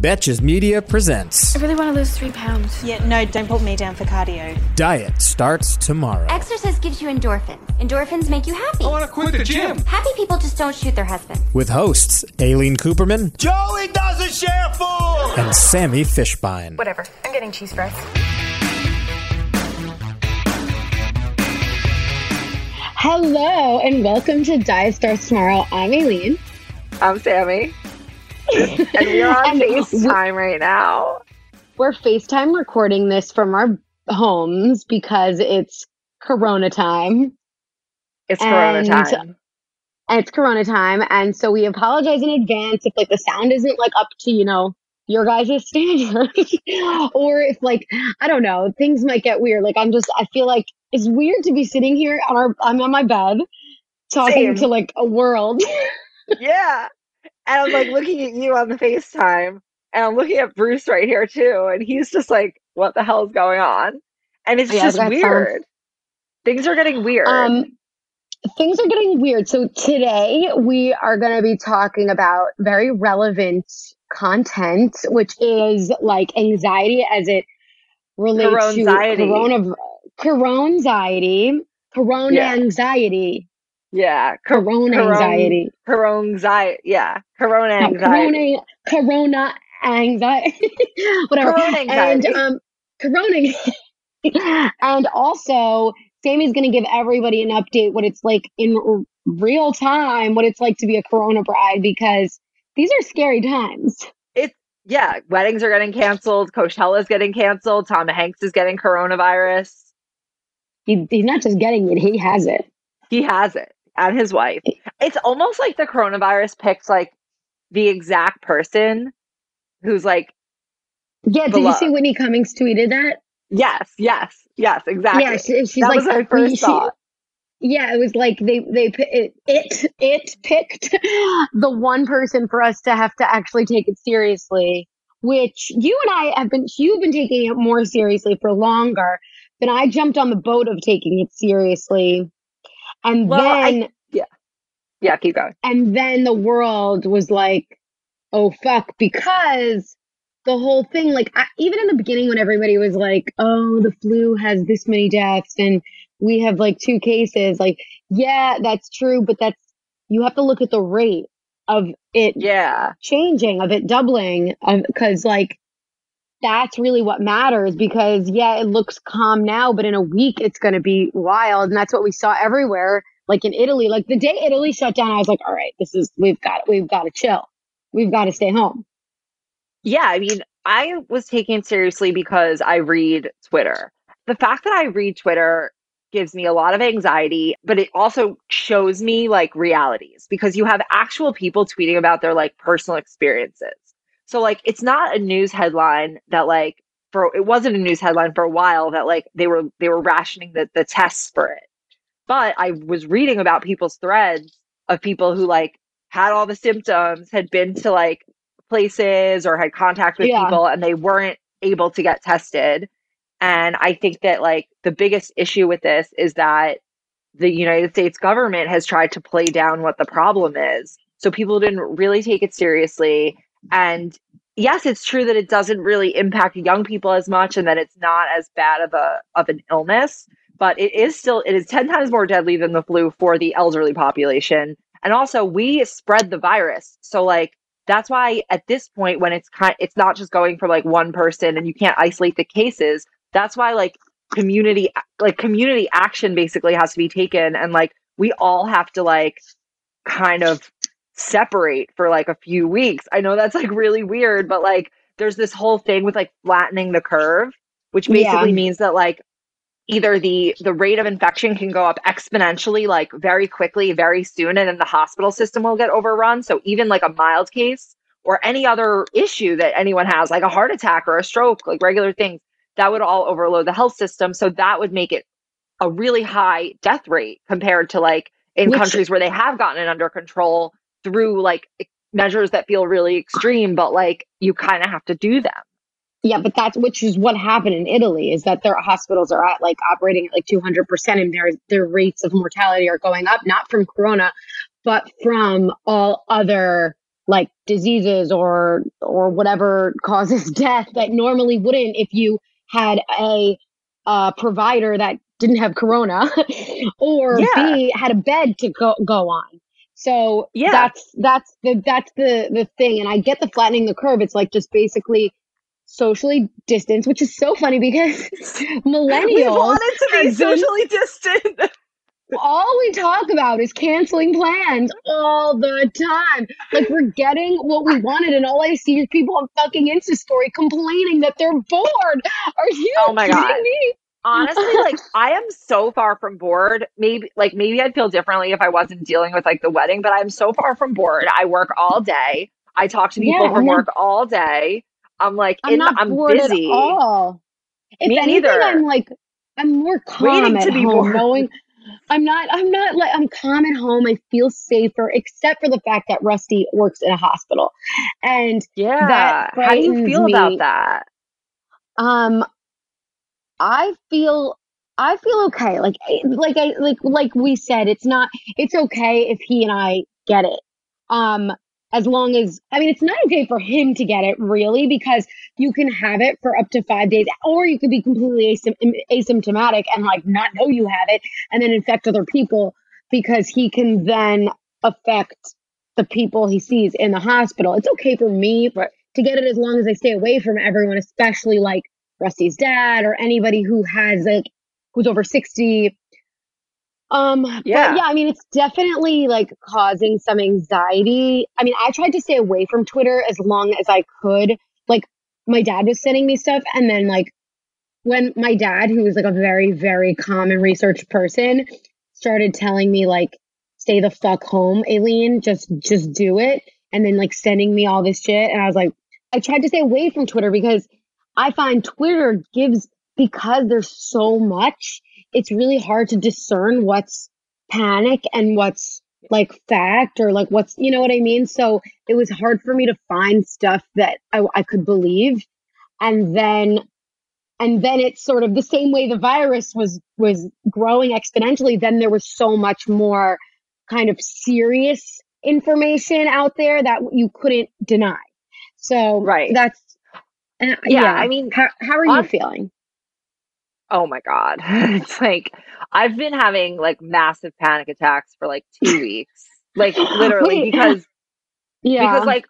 Betches Media presents... I really want to lose 3 pounds. Yeah, no, don't put me down for cardio. Diet starts tomorrow. Exercise gives you endorphins. Endorphins make you happy. I want to quit the gym. Happy people just don't shoot their husbands. With hosts Aileen Cooperman, Joey doesn't share food, and Sammy Fishbein. Whatever. I'm getting cheese fries. Hello and welcome to Diet Starts Tomorrow. I'm Aileen. I'm Sammy. And we're on FaceTime right now. We're FaceTime recording this from our homes because it's Corona time. It's Corona time. And so we apologize in advance if the sound isn't up to, your guys' standards. Or if I don't know, things might get weird. I feel it's weird to be sitting here I'm on my bed talking to a world. Yeah. And I'm looking at you on the FaceTime, and I'm looking at Bruce right here too, and he's just what the hell is going on? And it's just weird. Things are getting weird. Things are getting weird. So today we are going to be talking about very relevant content, which is anxiety as it relates to Corona anxiety. Yeah, Corona anxiety. Whatever. Corona anxiety. And and also Sammy's going to give everybody an update what it's like in real time, what it's like to be a Corona bride, because these are scary times. Weddings are getting canceled, Coachella is getting canceled, Tom Hanks is getting coronavirus. He's not just getting it, he has it. He has it. And his wife. It's almost the coronavirus picked the exact person who's Yeah, did you see Whitney Cummings tweeted that? Yes, exactly. Yeah, she's that was my first thought. It was they picked the one person for us to have to actually take it seriously, which you've been taking it more seriously for longer, but I jumped on the boat of taking it seriously. And keep going. And then the world was oh, fuck, because the whole thing, even in the beginning when everybody was oh, the flu has this many deaths and we have 2 cases, yeah, that's true. But you have to look at the rate of it changing, of it doubling, because that's really what matters, because it looks calm now, but in a week it's going to be wild. And that's what we saw everywhere. In Italy, the day Italy shut down, I was all right, we've got to chill. We've got to stay home. Yeah. I mean, I was taking it seriously because I read Twitter. The fact that I read Twitter gives me a lot of anxiety, but it also shows me realities, because you have actual people tweeting about their personal experiences. So it's not a news headline that it wasn't a news headline for a while that they were rationing the tests for it. But I was reading about people's threads of people who had all the symptoms, had been to places or had contact with people, and they weren't able to get tested. And I think that the biggest issue with this is that the United States government has tried to play down what the problem is. So people didn't really take it seriously. And yes, it's true that it doesn't really impact young people as much, and that it's not as bad of an illness, but it is 10 times more deadly than the flu for the elderly population. And also we spread the virus. So that's why at this point, when it's not just going from one person and you can't isolate the cases, that's why community action basically has to be taken. And we all have to kind of separate for a few weeks. I know that's really weird, but there's this whole thing with flattening the curve, which basically means that either the rate of infection can go up exponentially very quickly, very soon, and then the hospital system will get overrun. So even a mild case or any other issue that anyone has, like a heart attack or a stroke, like regular things, that would all overload the health system. So that would make it a really high death rate compared to like in countries where they have gotten it under control through like measures that feel really extreme, but like you kind of have to do them. Yeah, but that's, which is what happened in Italy, is that their hospitals are at like operating at like 200% and their rates of mortality are going up, not from Corona, but from all other like diseases or whatever causes death that normally wouldn't if you had a provider that didn't have Corona or B, had a bed to go on. So that's the thing. And I get the flattening the curve. It's like just basically socially distance, which is so funny because millennials, we want it to be socially distant. All we talk about is canceling plans all the time. Like we're getting what we wanted, and all I see is people on fucking Insta story complaining that they're bored. Are you kidding me? Honestly, like I am so far from bored. Maybe I'd feel differently if I wasn't dealing with like the wedding, but I'm so far from bored. I work all day. I talk to people from work all day. I'm like, I'm bored busy at all. If me anything, neither. I'm like, I'm more calm waiting at to be home. Bored. I'm not like, I'm calm at home. I feel safer, except for the fact that Rusty works in a hospital. And that frightens. How do you feel about that? I feel okay. Like we said, it's okay if he and I get it. As long as, I mean, it's not okay for him to get it really, because you can have it for up to 5 days, or you could be completely asymptomatic and like not know you have it and then infect other people, because he can then affect the people he sees in the hospital. It's okay for me to get it as long as I stay away from everyone, especially like Rusty's dad or anybody who has like, who's over 60. I mean, it's definitely like causing some anxiety. I mean, I tried to stay away from Twitter as long as I could. Like my dad was sending me stuff. And then like when my dad, who was like a very, very calm and researched person, started telling me like, stay the fuck home, Aileen, just do it. And then like sending me all this shit. And I was like, I tried to stay away from Twitter because I find Twitter because there's so much, it's really hard to discern what's panic and what's like fact, or like what's, you know what I mean? So it was hard for me to find stuff that I could believe. And then it's sort of the same way the virus was growing exponentially. Then there was so much more kind of serious information out there that you couldn't deny. So that's, I mean, how are you feeling? Oh my God. It's like, I've been having like massive panic attacks for like 2 weeks, like literally because like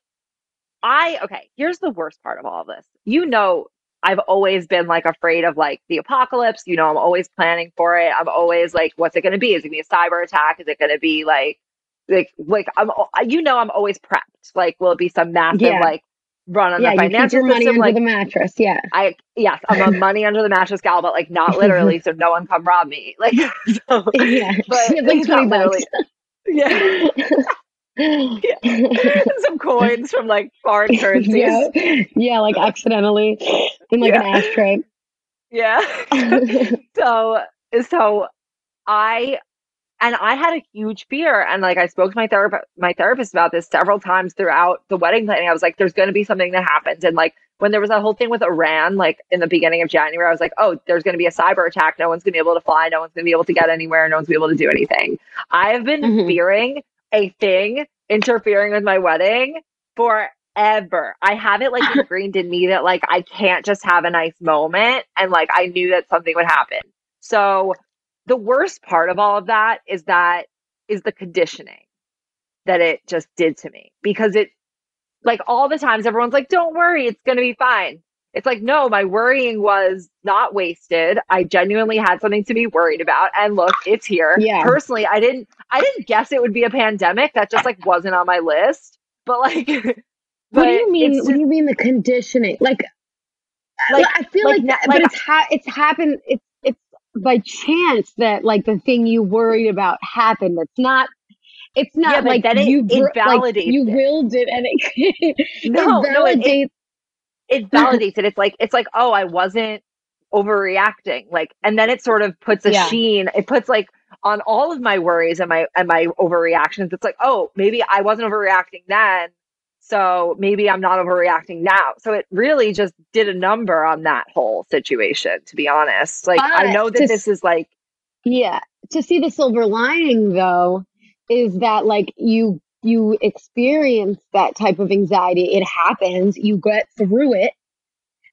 here's the worst part of all of this. You know, I've always been like afraid of like the apocalypse. You know, I'm always planning for it. I'm always like, what's it going to be? Is it going to be a cyber attack? Is it going to be like I'm always prepped. Like, will it be some massive, like, run on the financial system, money like, under the mattress. Yeah. I'm a money under the mattress gal, but like not literally, so no one come rob me. Like so, but like $20. Yeah. Some coins from like foreign currencies. Yeah, like accidentally in like an ashtray. Yeah. So I had a huge fear. And like, I spoke to my therapist about this several times throughout the wedding planning. I was like, there's going to be something that happens. And like, when there was that whole thing with Iran, like in the beginning of January, I was like, oh, there's going to be a cyber attack. No one's going to be able to fly. No one's going to be able to get anywhere. No one's going to be able to do anything. I have been fearing a thing interfering with my wedding forever. I have it like ingrained in me that like, I can't just have a nice moment. And like, I knew that something would happen. So the worst part of all of that is the conditioning that it just did to me, because it like all the times everyone's like, don't worry, it's going to be fine. It's like, no, my worrying was not wasted. I genuinely had something to be worried about. And look, it's here. Yeah. Personally, I didn't guess it would be a pandemic. That just like wasn't on my list. But like, what do you mean? Just, what do you mean the conditioning? Like I feel like that, like, but it's happened. It's by chance that like the thing you worried about happened. It's not It's not like that you invalidates like you willed it and it no, it validates. No, it validates it. It's like, oh, I wasn't overreacting. Like, and then it sort of puts a sheen. It puts like on all of my worries and my overreactions. It's like, oh, maybe I wasn't overreacting then. So maybe I'm not overreacting now. So it really just did a number on that whole situation, to be honest. Like, but I know that this is like, yeah. To see the silver lining though, is that like you experience that type of anxiety. It happens, you get through it,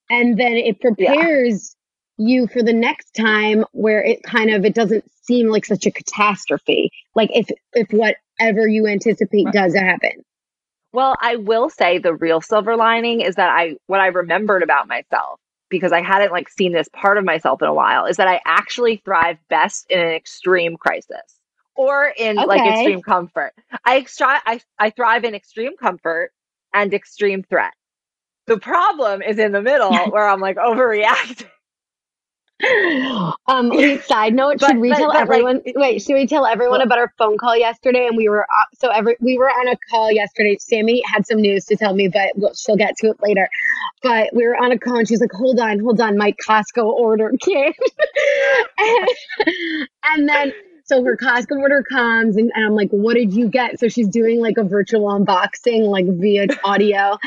and then it prepares you for the next time where it kind of, it doesn't seem like such a catastrophe. Like if whatever you anticipate does happen. Well, I will say the real silver lining is that what I remembered about myself, because I hadn't like seen this part of myself in a while, is that I actually thrive best in an extreme crisis or in like extreme comfort. I thrive in extreme comfort and extreme threat. The problem is in the middle where I'm like overreacting. Side note, should we tell everyone about our phone call yesterday? And we were we were on a call yesterday. Sammy had some news to tell me, but she'll get to it later. But we were on a call and she's like, hold on, my Costco order came. and then so her Costco order comes and I'm like, what did you get? So she's doing like a virtual unboxing, like via audio.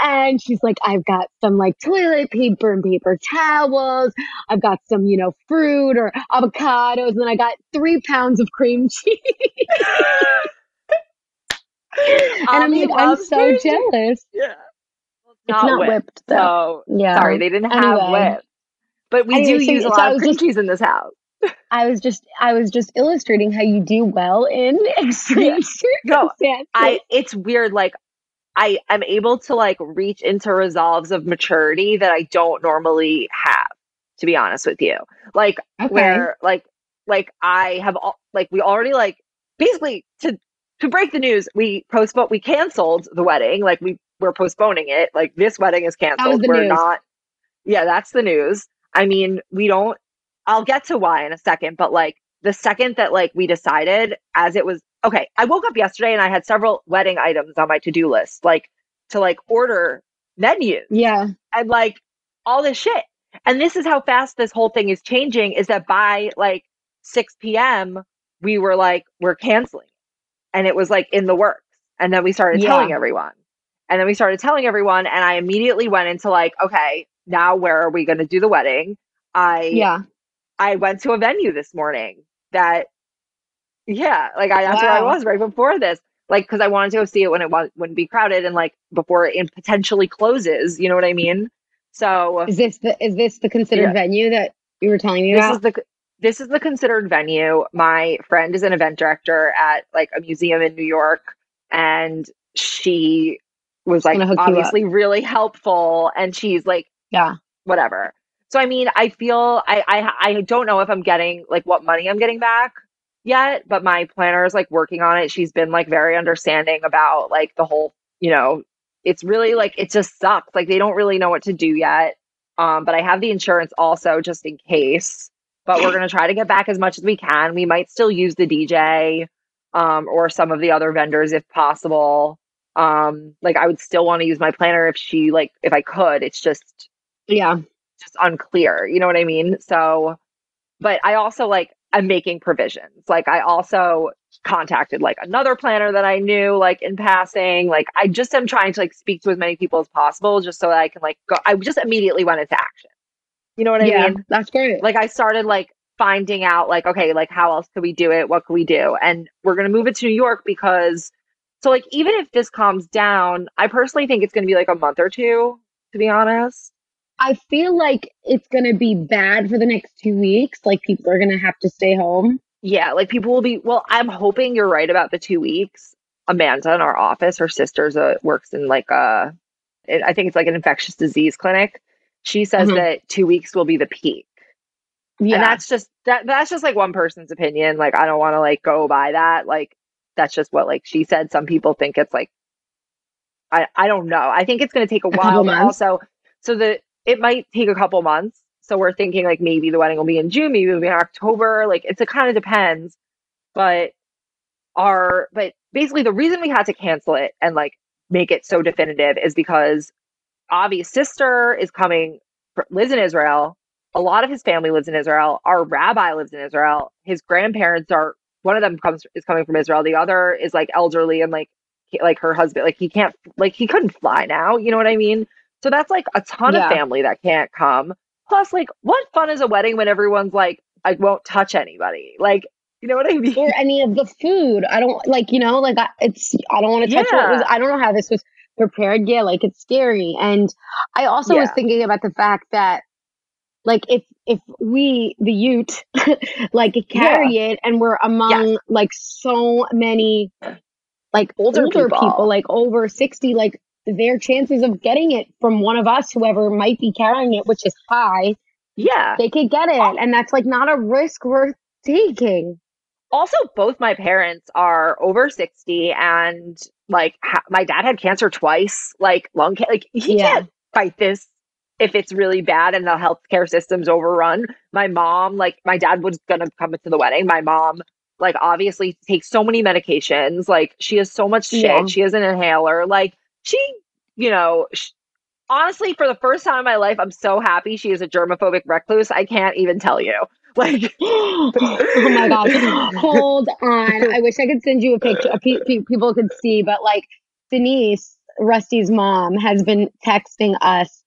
And she's like, I've got some like toilet paper and paper towels. I've got some, fruit or avocados. And then I got 3 pounds of cream cheese. And I'm like, I'm so jealous. Yeah. It's not whipped though. So, yeah. Sorry, they didn't have whipped. But we do use a lot of cream cheese in this house. I was just illustrating how you do well in extreme circumstances. No, it's weird. Like I'm able to like reach into resolves of maturity that I don't normally have, to be honest with you. Like where like I have like we already like basically to break the news, we canceled the wedding. Like we're postponing it. Like this wedding is canceled. We're not. Yeah, that's the news. I mean, we don't. I'll get to why in a second, but like the second that like we decided as it was, okay, I woke up yesterday and I had several wedding items on my to-do list, like to like order menus. Yeah. And like all this shit. And this is how fast this whole thing is changing, is that by like 6 p.m. we were like, we're canceling. And it was like in the works. And then we started telling everyone. And I immediately went into like, okay, now where are we going to do the wedding? I went to a venue this morning that, that's where I was right before this. Like, because I wanted to go see it when it wouldn't be crowded and like before it potentially closes. You know what I mean? So is this the considered venue that you were telling me about? This is the considered venue. My friend is an event director at like a museum in New York, and she was like obviously really helpful, and she's like whatever. So, I mean, I feel I don't know if I'm getting like what money I'm getting back yet, but my planner is like working on it. She's been like very understanding about like the whole, it's really like it just sucks. Like they don't really know what to do yet. But I have the insurance also just in case. But we're going to try to get back as much as we can. We might still use the DJ or some of the other vendors if possible. Like I would still want to use my planner if I could. It's just just unclear, you know what I mean? So, but I also like I'm making provisions. Like I also contacted like another planner that I knew like in passing. Like I just am trying to like speak to as many people as possible just so that I can like go. I just immediately went into action. You know what I mean? Yeah, that's great. Like I started like finding out like, okay, like how else could we do it? What could we do? And we're going to move it to New York because so like even if this calms down, I personally think it's going to be like a month or two, to be honest. I feel like it's going to be bad for the next 2 weeks. Like people are going to have to stay home. Yeah. Like people will be, well, I'm hoping you're right about the 2 weeks. Amanda in our office, her sister's works in like I think it's like an infectious disease clinic. She says that 2 weeks will be the peak. Yeah. And that's just like one person's opinion. Like, I don't want to like go by that. Like, that's just what like she said. Some people think it's like, I don't know. I think it's going to take a while. But also, it might take a couple months. So we're thinking like maybe the wedding will be in June, maybe it'll be in October. Like it kind of depends. But but basically the reason we had to cancel it and like make it so definitive is because Avi's sister is coming, lives in Israel. A lot of his family lives in Israel. Our rabbi lives in Israel. His grandparents are, one of them is coming from Israel. The other is like elderly and like her husband, like he can't, like he couldn't fly now. You know what I mean? So that's like a ton of family that can't come. Plus, like, what fun is a wedding when everyone's like, I won't touch anybody. Like, you know what I mean? Or any of the food. I don't like, you know, like I don't want to touch what was, I don't know how this was prepared. Yeah. Like it's scary. And I also was thinking about the fact that like, if we, the Ute, like carry it and we're among like so many like older people, like over 60, like their chances of getting it from one of us, whoever might be carrying it, which is high. Yeah. They could get it. And that's like not a risk worth taking. Also, both my parents are over 60 and like my dad had cancer twice, like lung cancer. Like he can't fight this if it's really bad and the healthcare system's overrun. My mom, like my dad was going to come to the wedding. My mom, like obviously takes so many medications. Like she has so much shit. Yeah. She has an inhaler. Like she, you know, honestly, for the first time in my life, I'm so happy she is a germophobic recluse. I can't even tell you. Like, oh my God, hold on. I wish I could send you a picture. People could see, but like Denise, Rusty's mom, has been texting us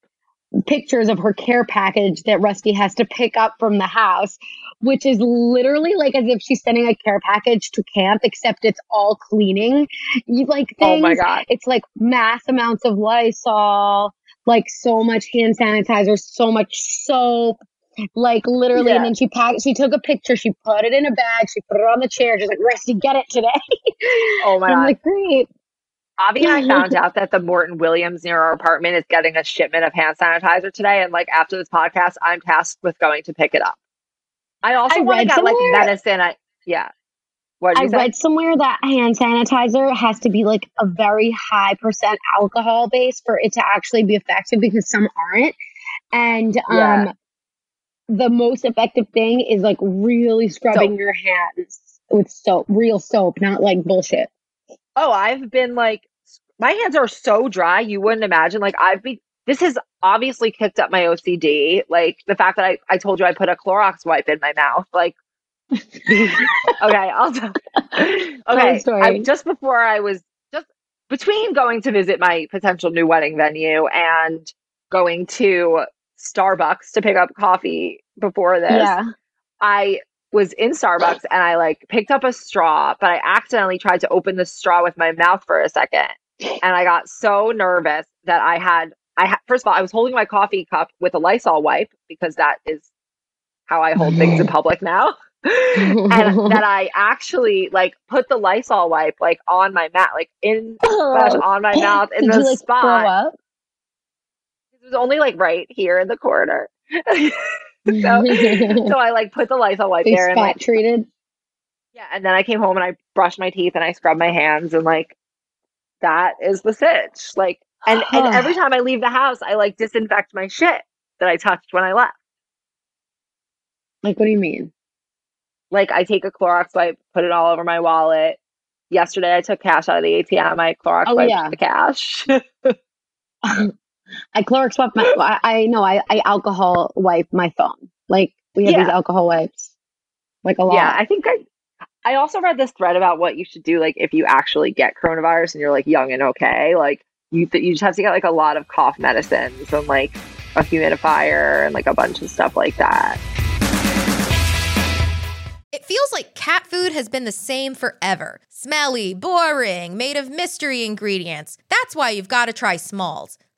pictures of her care package that Rusty has to pick up from the house, which is literally like as if she's sending a care package to camp, except it's all cleaning. You like things. Oh my God. It's like mass amounts of Lysol. Like so much hand sanitizer, so much soap, like literally. Yeah. And then she took a picture. She put it in a bag. She put it on the chair. She's like, Rusty, get it today. Oh my God. I'm like, great. Avi and I found out that the Morton Williams near our apartment is getting a shipment of hand sanitizer today. And like after this podcast, I'm tasked with going to pick it up. I also want to get like medicine. I read somewhere that hand sanitizer has to be like a very high % alcohol base for it to actually be effective because some aren't. And the most effective thing is like really scrubbing your hands with soap, real soap, not like bullshit. Oh, I've been like, my hands are so dry. You wouldn't imagine. Like this has obviously kicked up my OCD. Like the fact that I told you I put a Clorox wipe in my mouth, like. Just between going to visit my potential new wedding venue and going to Starbucks to pick up coffee before this, I was in Starbucks and I like picked up a straw, but I accidentally tried to open the straw with my mouth for a second, and I got so nervous that first of all, I was holding my coffee cup with a Lysol wipe because that is how I hold things in public now. And that I actually like put the Lysol wipe like on my mat, like on my mouth in the spot. It was only like right here in the corner. So I like put the Lysol wipe there and like treated. Yeah, and then I came home and I brushed my teeth and I scrubbed my hands and like that is the sitch. Like and every time I leave the house, I like disinfect my shit that I touched when I left. Like, what do you mean? Like, I take a Clorox wipe, put it all over my wallet. Yesterday, I took cash out of the ATM. I Clorox wiped the cash. I Clorox wiped my... I alcohol wiped my phone. Like, we have these alcohol wipes. Like, a lot. Yeah, I think I also read this thread about what you should do, like, if you actually get coronavirus and you're, like, young and okay. Like, you just have to get, like, a lot of cough medicines and, like, a humidifier and, like, a bunch of stuff like that. It feels like cat food has been the same forever. Smelly, boring, made of mystery ingredients. That's why you've got to try Smalls.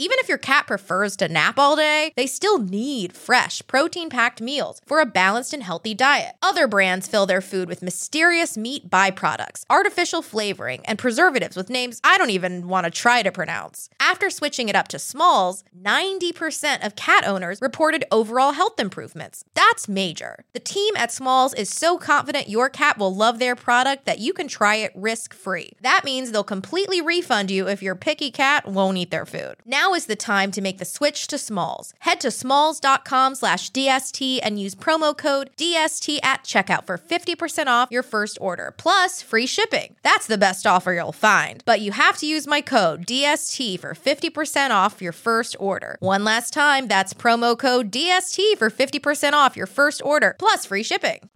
Even if your cat prefers to nap all day, they still need fresh, protein-packed meals for a balanced and healthy diet. Other brands fill their food with mysterious meat byproducts, artificial flavoring, and preservatives with names I don't even want to try to pronounce. After switching it up to Smalls, 90% of cat owners reported overall health improvements. That's major. The team at Smalls is so confident your cat will love their product that you can try it risk-free. That means they'll completely refund you if your picky cat won't eat their food. Now is the time to make the switch to Smalls. Head to smalls.com/DST and use promo code DST at checkout for 50% off your first order, plus free shipping. That's the best offer you'll find. But you have to use my code DST for 50% off your first order. One last time, that's promo code DST for 50% off your first order, plus free shipping.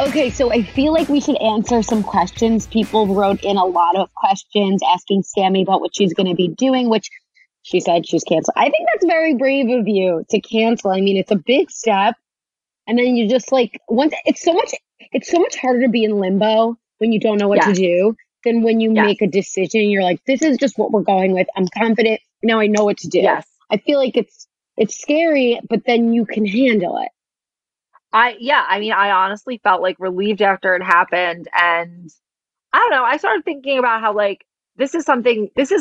Okay, so I feel like we should answer some questions. People wrote in a lot of questions asking Sammy about what she's going to be doing, which she said she's canceled. I think that's very brave of you to cancel. I mean, it's a big step. And then you just like, once it's so much harder to be in limbo when you don't know what to do than when you make a decision. You're like, this is just what we're going with. I'm confident. Now I know what to do. Yes. I feel like it's scary, but then you can handle it. I honestly felt like relieved after it happened. And I don't know, I started thinking about how like, this is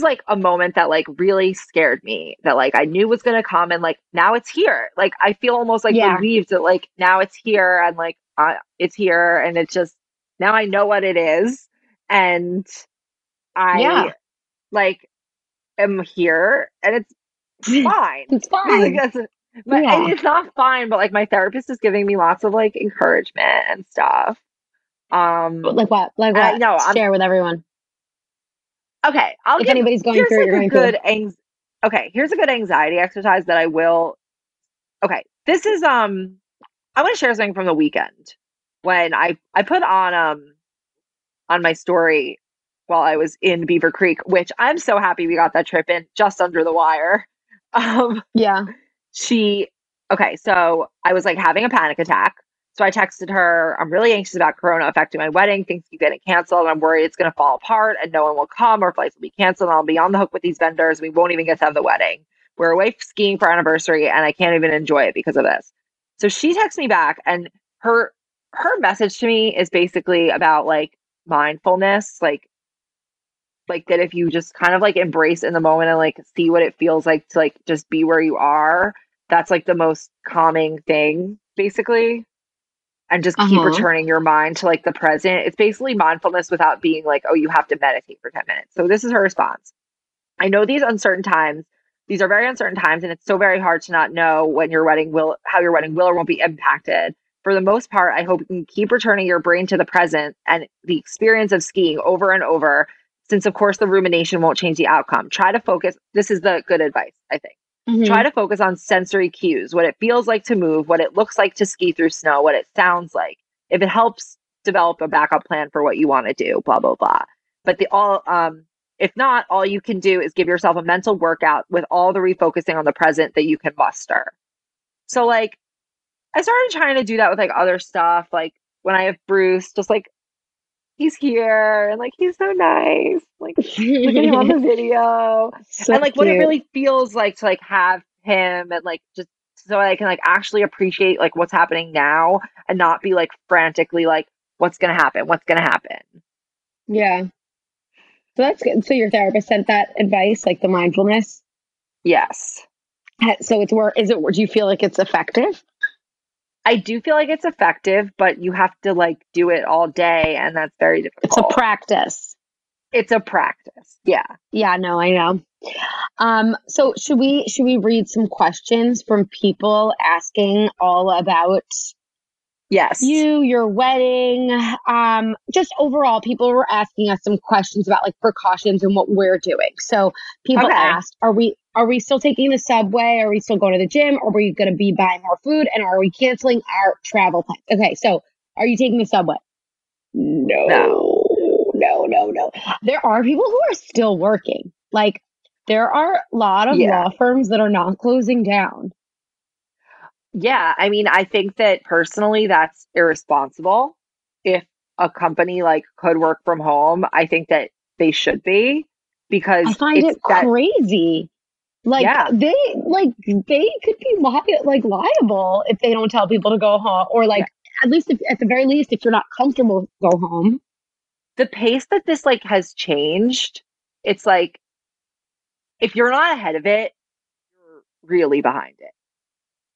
like a moment that like really scared me, that like I knew was going to come and like, now it's here. Like, I feel almost like relieved that like, now it's here and like, it's here and it's just, now I know what it is. And I like am here and it's fine. It's fine. But it's not fine, but like my therapist is giving me lots of like encouragement and stuff. Like what? No, share with everyone. Okay, I'll. If anybody's going through, you're going through. Okay, here's a good anxiety exercise that I will. Okay, this is I want to share something from the weekend when I put on my story while I was in Beaver Creek, which I'm so happy we got that trip in just under the wire. So I was like having a panic attack. So I texted her, I'm really anxious about Corona affecting my wedding. Things keep getting canceled. And I'm worried it's going to fall apart and no one will come or flights will be canceled. And I'll be on the hook with these vendors. We won't even get to have the wedding. We're away skiing for our anniversary and I can't even enjoy it because of this. So she texts me back and her message to me is basically about like mindfulness, like that if you just kind of like embrace in the moment and like see what it feels like to like just be where you are, that's like the most calming thing basically. And just keep returning your mind to like the present. It's basically mindfulness without being like, oh, you have to meditate for 10 minutes. So this is her response. I know these are very uncertain times, and it's so very hard to not know when how your wedding will or won't be impacted. For the most part, I hope you can keep returning your brain to the present and the experience of skiing over and over, since of course the rumination won't change the outcome. Try to focus. This is the good advice, I think. Mm-hmm. Try to focus on sensory cues, what it feels like to move, what it looks like to ski through snow, what it sounds like. If it helps, develop a backup plan for what you want to do, blah, blah, blah. But if not, all you can do is give yourself a mental workout with all the refocusing on the present that you can muster. So like, I started trying to do that with like other stuff. Like when I have Bruce, just like, he's here and like, he's so nice. Like look at him on the video. So and like cute. What it really feels like to like have him and like, just so I can like actually appreciate like what's happening now and not be like frantically like, what's going to happen. Yeah. So that's good. So your therapist sent that advice, like the mindfulness. Yes. So do you feel like it's effective? I do feel like it's effective, but you have to like do it all day. And that's very difficult. It's a practice. Yeah. Yeah, no, I know. So should we read some questions from people asking all about you, your wedding, just overall people were asking us some questions about like precautions and what we're doing. So people asked, are we still taking the subway? Are we still going to the gym? Are we going to be buying more food? And are we canceling our travel plans? Okay, so are you taking the subway? No. There are people who are still working. Like, there are a lot of law firms that are not closing down. Yeah, I mean, I think that personally that's irresponsible. If a company like could work from home, I think that they should be, because I find it crazy. They could be liable if they don't tell people to go home, or at the very least, if you're not comfortable, go home. The pace that this has changed, it's like, if you're not ahead of it, you're really behind it.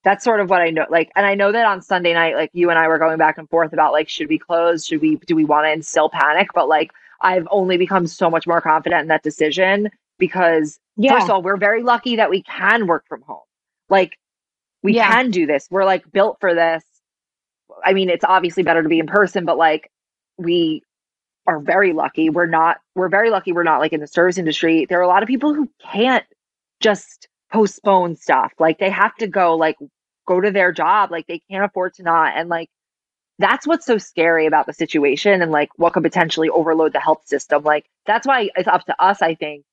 That's sort of what I know. And I know that on Sunday night, you and I were going back and forth about should we close? Do we want to instill panic? But I've only become so much more confident in that decision because first of all, we're very lucky that we can work from home. We can do this. We're built for this. I mean, it's obviously better to be in person, but we are very lucky. We're very lucky. We're not in the service industry. There are a lot of people who can't just postpone stuff. They have to go to their job. They can't afford to not. And that's what's so scary about the situation, and what could potentially overload the health system. That's why it's up to us, I think,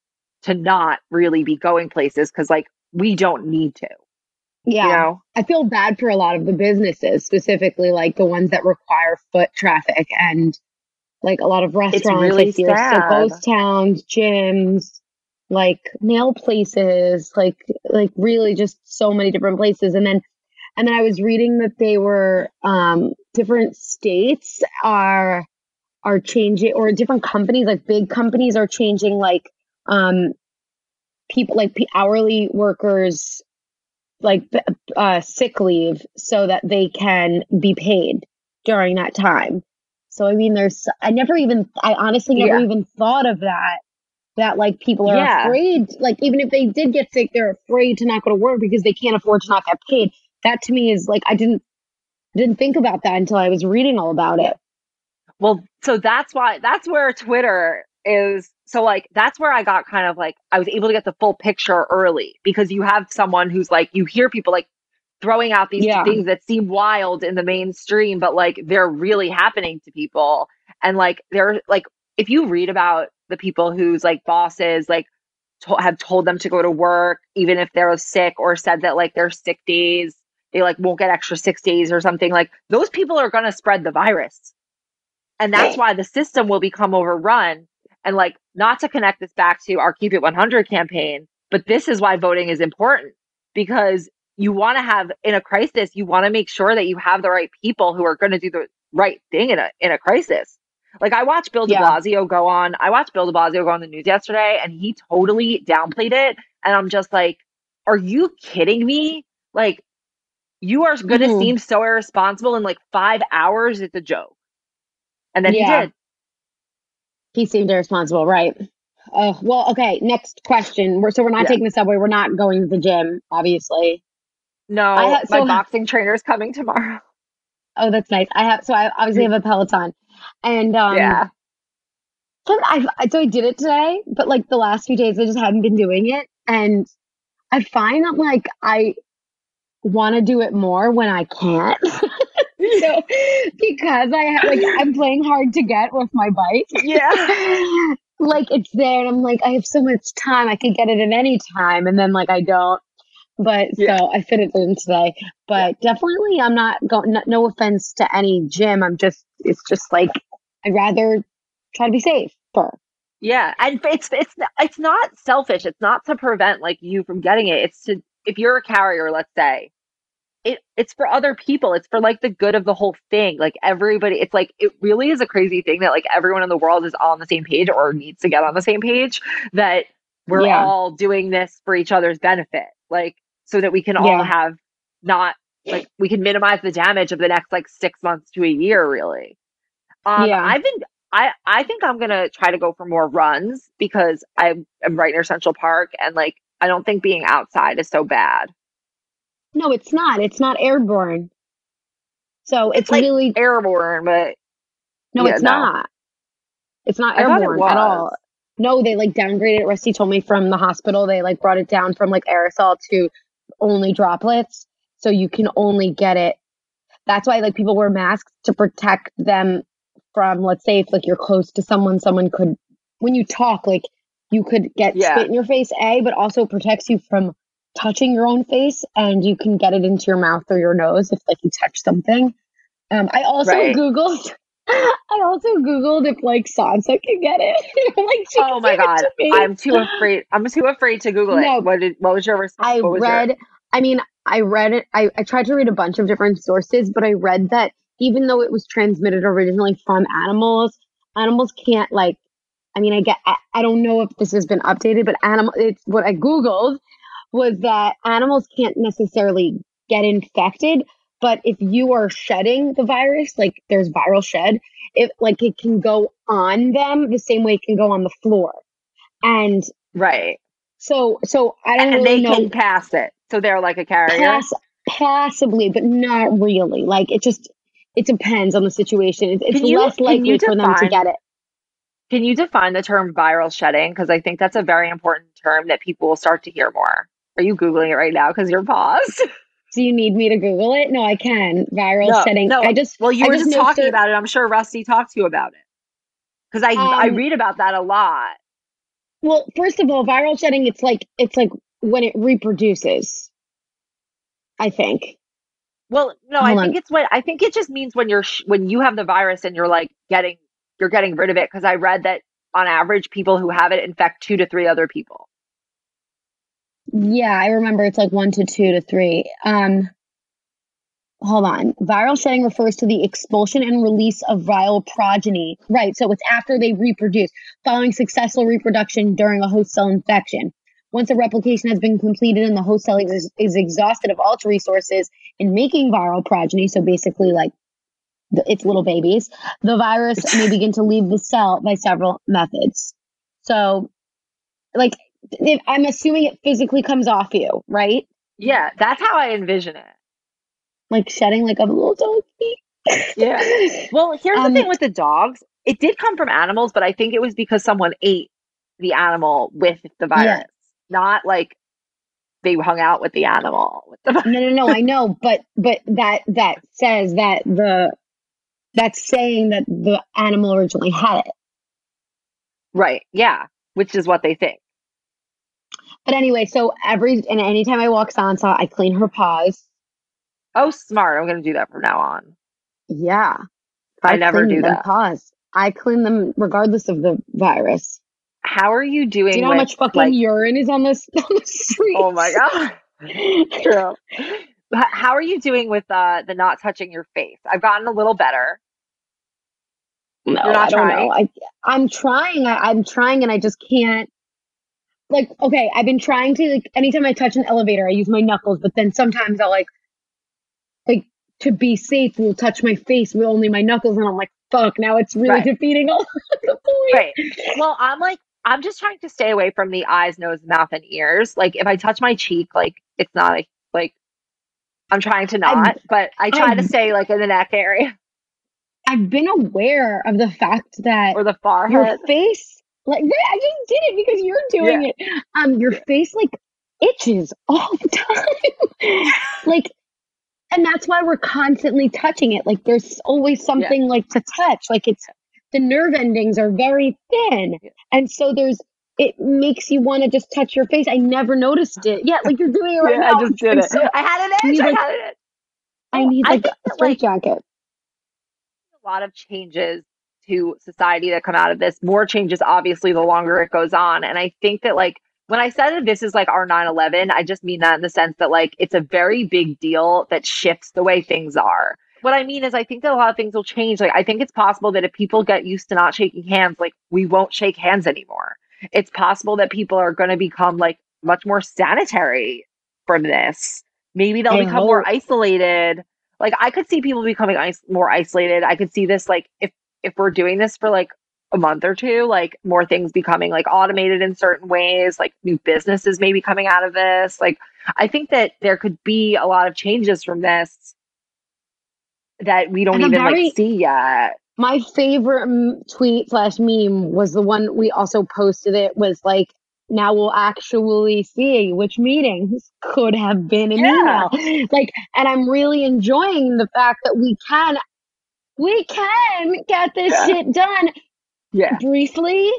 to not really be going places, because we don't need to. Yeah. You know? I feel bad for a lot of the businesses, specifically the ones that require foot traffic, and a lot of restaurants, ghost towns, gyms, nail places, really just so many different places. And then I was reading that they were different states are changing, or different companies, big companies are changing people hourly workers sick leave so that they can be paid during that time. So I mean, I honestly never even thought of that people are afraid, even if they did get sick, they're afraid to not go to work because they can't afford to not get paid. That to me is I didn't think about that until I was reading all about it. Well, so that's where Twitter is. So that's where I got kind of I was able to get the full picture early, because you have someone who's you hear people throwing out these things that seem wild in the mainstream, but they're really happening to people. And they're if you read about the people whose bosses have told them to go to work, even if they're sick, or said that their sick days, they won't get extra 6 days or something, those people are going to spread the virus. And that's why the system will become overrun. And not to connect this back to our Keep It 100 campaign, but this is why voting is important, because you want to have, in a crisis, you want to make sure that you have the right people who are going to do the right thing in a crisis. I watched Bill de Blasio go on. I watched Bill de Blasio go on the news yesterday, and he totally downplayed it. And I'm just are you kidding me? You are going to seem so irresponsible in 5 hours. It's a joke. And then he did. He seemed irresponsible, right? Oh, well, okay. Next question. We're not taking the subway. We're not going to the gym, obviously. No, my boxing trainer's coming tomorrow. Oh, that's nice. I obviously have a Peloton, and so I did it today, but the last few days I just hadn't been doing it, and I find that I want to do it more when I can't. So, because I'm playing hard to get with my bike. Yeah. It's there, and I'm I have so much time. I could get it at any time. And then I don't, but so I fit it in today, but definitely I'm not going, no offense to any gym. It's just I'd rather try to be safe. Yeah. And it's not selfish. It's not to prevent you from getting it. It's to, if you're a carrier, let's say, it's for other people. It's for the good of the whole thing. Everybody, it's it really is a crazy thing that everyone in the world is all on the same page, or needs to get on the same page, that we're all doing this for each other's benefit. So that we can all have not we can minimize the damage of the next 6 months to a year, really. I think I'm going to try to go for more runs, because I'm right near Central Park, and I don't think being outside is so bad. No, it's not. It's not airborne. So it's really airborne, but no, yeah, it's no. not. It's not airborne at all. No, they downgraded it. Rusty told me from the hospital, they brought it down from aerosol to only droplets. So you can only get it. That's why people wear masks to protect them from, let's say if you're close to someone could, when you talk, you could get spit in your face, but also protects you from touching your own face, and you can get it into your mouth or your nose if you touch something. I also Googled I also Googled if like Sansa could get it. Like, oh my God. I'm too afraid. I'm too afraid to Google it. What was your response? I tried to read a bunch of different sources, but I read that even though it was transmitted originally from animals, animals can't like, I mean, I don't know if this has been updated, but it's what I Googled was that animals can't necessarily get infected, but if you are shedding the virus, like there's viral shed, it like it can go on them the same way it can go on the floor. And right. So I don't and really know. And they can pass it. So they're like a carrier? Possibly, but not really. Like it depends on the situation. It's less likely for them to get it. Can you define the term viral shedding? Because I think that's a very important term that people will start to hear more. Are you Googling it right now? Because you're paused. Do you need me to Google it? No, I can. Viral shedding. No. You were just talking about it. I'm sure Rusty talked to you about it. Because I read about that a lot. Well, first of all, viral shedding, it's like when it reproduces, I think. Well, no, I think it just means when you have the virus and you're getting rid of it. Because I read that on average, people who have it infect 2 to 3 other people. Yeah, I remember it's like 1 to 2 to 3. Hold on. Viral shedding refers to the expulsion and release of viral progeny. Right. So it's after they reproduce, following successful reproduction during a host cell infection. Once a replication has been completed and the host cell is exhausted of all its resources in making viral progeny, so basically like its little babies, the virus may begin to leave the cell by several methods. So, like, I'm assuming it physically comes off you, right? Yeah, that's how I envision it. Like shedding like a little doggy. Yeah. Well, here's the thing with the dogs. It did come from animals, but I think it was because someone ate the animal with the virus. Yeah. Not like they hung out with the animal. No, I know, but that says that that's saying that the animal originally had it. Right. Yeah, which is what they think. But anyway, so anytime I walk Sansa, I clean her paws. Oh, smart! I'm gonna do that from now on. Yeah, I never do that. Paws. I clean them regardless of the virus. How are you doing? Do you know how much fucking urine is on the street? Oh my God. True. How are you doing with the not touching your face? I've gotten a little better. No, I don't know. I'm trying. I'm trying and I just can't. Like, okay, I've been trying to, like, anytime I touch an elevator, I use my knuckles, but then sometimes I'll like to be safe, we'll touch my face with only my knuckles. And I'm like, fuck, now it's really defeating all the point. Right. Well, I'm just trying to stay away from the eyes, nose, mouth, and ears. Like if I touch my cheek, like it's not like I'm trying to not, but I try to stay like in the neck area. I've been aware of the fact that or the forehead, your face, like I just did it because you're doing it. Your face like itches all the time, like, and that's why we're constantly touching it. Like there's always something like to touch. Like it's. The nerve endings are very thin. And so it makes you want to just touch your face. I never noticed it. Yeah, like you're doing it right now. I just did it. So I had an edge. I need like a straitjacket. A lot of changes to society that come out of this. More changes, obviously, the longer it goes on. And I think that like, when I said that this is like our 9/11, I just mean that in the sense that like, it's a very big deal that shifts the way things are. What I mean is I think that a lot of things will change. Like, I think it's possible that if people get used to not shaking hands, like we won't shake hands anymore. It's possible that people are going to become like much more sanitary from this. Maybe they'll become more isolated. Like I could see people becoming more isolated. I could see this, like if we're doing this for like a month or two, like more things becoming like automated in certain ways, like new businesses maybe coming out of this. Like, I think that there could be a lot of changes from this that we don't even like see yet. My favorite tweet / meme was the one we also posted. It was like, now we'll actually see which meetings could have been an email. Like, and I'm really enjoying the fact that we can get this shit done briefly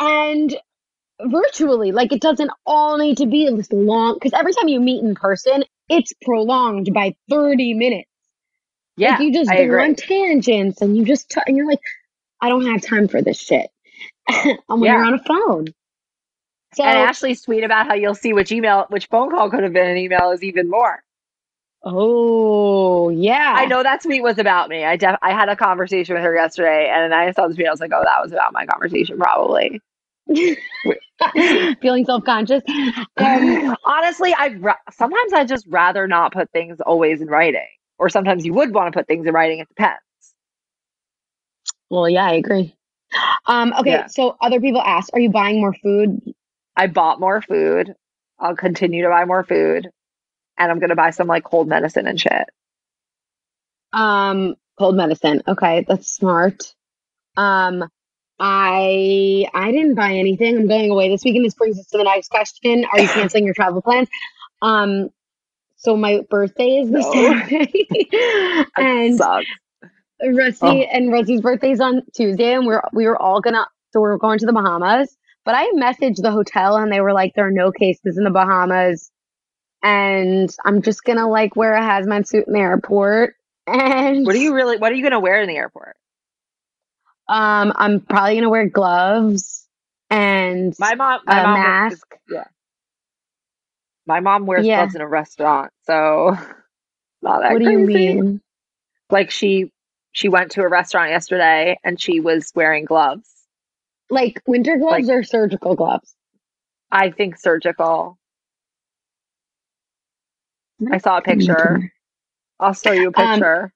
and virtually. Like it doesn't all need to be this long, because every time you meet in person, it's prolonged by 30 minutes. Yeah, like you just go on tangents and you just and you're like, I don't have time for this shit. When you're on a phone. So, and Ashley's tweet about how you'll see which phone call could have been an email is even more. Oh, yeah. I know that tweet was about me. I had a conversation with her yesterday and I saw the tweet. I was like, oh, that was about my conversation, probably. Feeling self-conscious. Honestly, sometimes I just rather not put things always in writing. Or sometimes you would want to put things in writing. It depends. Well, yeah, I agree. Okay, So other people asked, are you buying more food? I bought more food. I'll continue to buy more food. And I'm going to buy some like cold medicine and shit. Cold medicine. Okay, that's smart. I didn't buy anything. I'm going away this weekend. This brings us to the next question. Are you canceling your travel plans? So my birthday is this Saturday. And sucks. Rusty's birthday's on Tuesday, and we were all gonna. So we're going to the Bahamas. But I messaged the hotel, and they were like, "There are no cases in the Bahamas," and I'm just gonna like wear a hazmat suit in the airport. And what are you gonna wear in the airport? I'm probably gonna wear gloves and my mom mask. My mom wears gloves in a restaurant, so not that. What crazy. Do you mean? Like she went to a restaurant yesterday and she was wearing gloves. Like winter gloves or surgical gloves? I think surgical. I saw a picture. I'll show you a picture.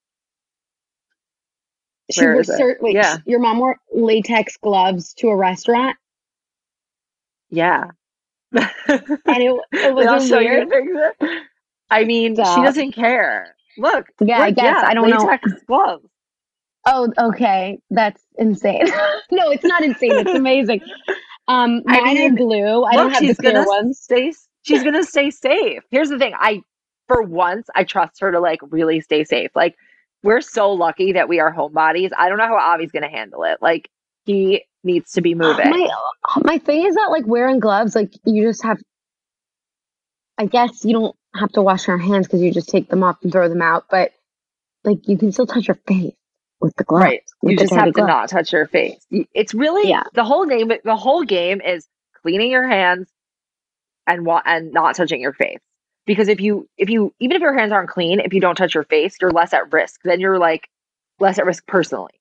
Where is it? Your mom wore latex gloves to a restaurant? Yeah. And it was I'll show you a picture. I mean, she doesn't care. Look. Yeah, I guess. I don't know. Latex gloves. Oh, okay. That's insane. No, it's not insane. It's amazing. Mine are blue. I don't have the clear ones. She's going to stay safe. Here's the thing. For once, I trust her to like really stay safe. Like we're so lucky that we are homebodies. I don't know how Avi's going to handle it. Like he needs to be moving. My thing is that like wearing gloves, like you just have, I guess you don't have to wash your hands because you just take them off and throw them out. But like you can still touch your face. With the gloves. Right. You just have to not touch your face. It's really the whole game is cleaning your hands and not touching your face. Because if you even if your hands aren't clean, if you don't touch your face, you're less at risk. Then you're like less at risk personally.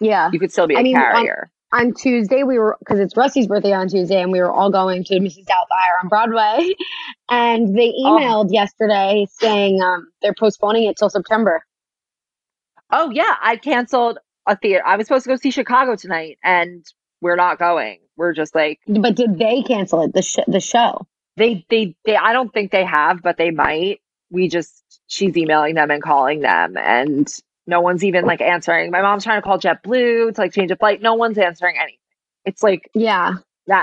Yeah. You could still be a carrier. On Tuesday because it's Rusty's birthday on Tuesday and we were all going to Mrs. Doubtfire on Broadway. And they emailed yesterday saying they're postponing it till September. Oh, yeah, I canceled a theater. I was supposed to go see Chicago tonight, and we're not going. We're just like... But did they cancel it, the show? They. I don't think they have, but they might. She's emailing them and calling them, and no one's even, like, answering. My mom's trying to call JetBlue to, like, change a flight. No one's answering anything. It's, like, that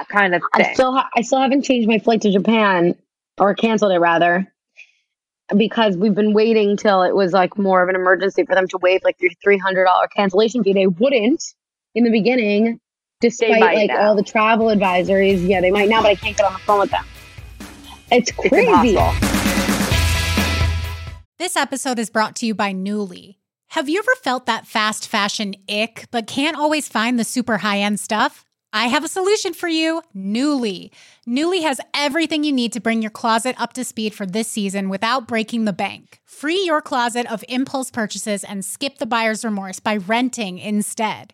kind of thing. I still haven't changed my flight to Japan, or canceled it, rather. Because we've been waiting till it was like more of an emergency for them to waive like your $300 cancellation fee. They wouldn't in the beginning, despite like all the travel advisories. Yeah, they might now, but I can't get on the phone with them. It's crazy. This episode is brought to you by Nuuly. Have you ever felt that fast fashion ick, but can't always find the super high-end stuff? I have a solution for you, Nuuly. Nuuly has everything you need to bring your closet up to speed for this season without breaking the bank. Free your closet of impulse purchases and skip the buyer's remorse by renting instead.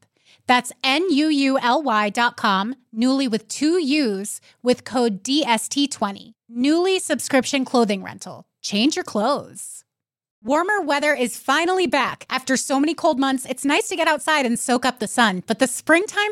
That's NUULY.com, Nuuly with two U's, with code DST20. Nuuly subscription clothing rental. Change your clothes. Warmer weather is finally back. After so many cold months, it's nice to get outside and soak up the sun, but the springtime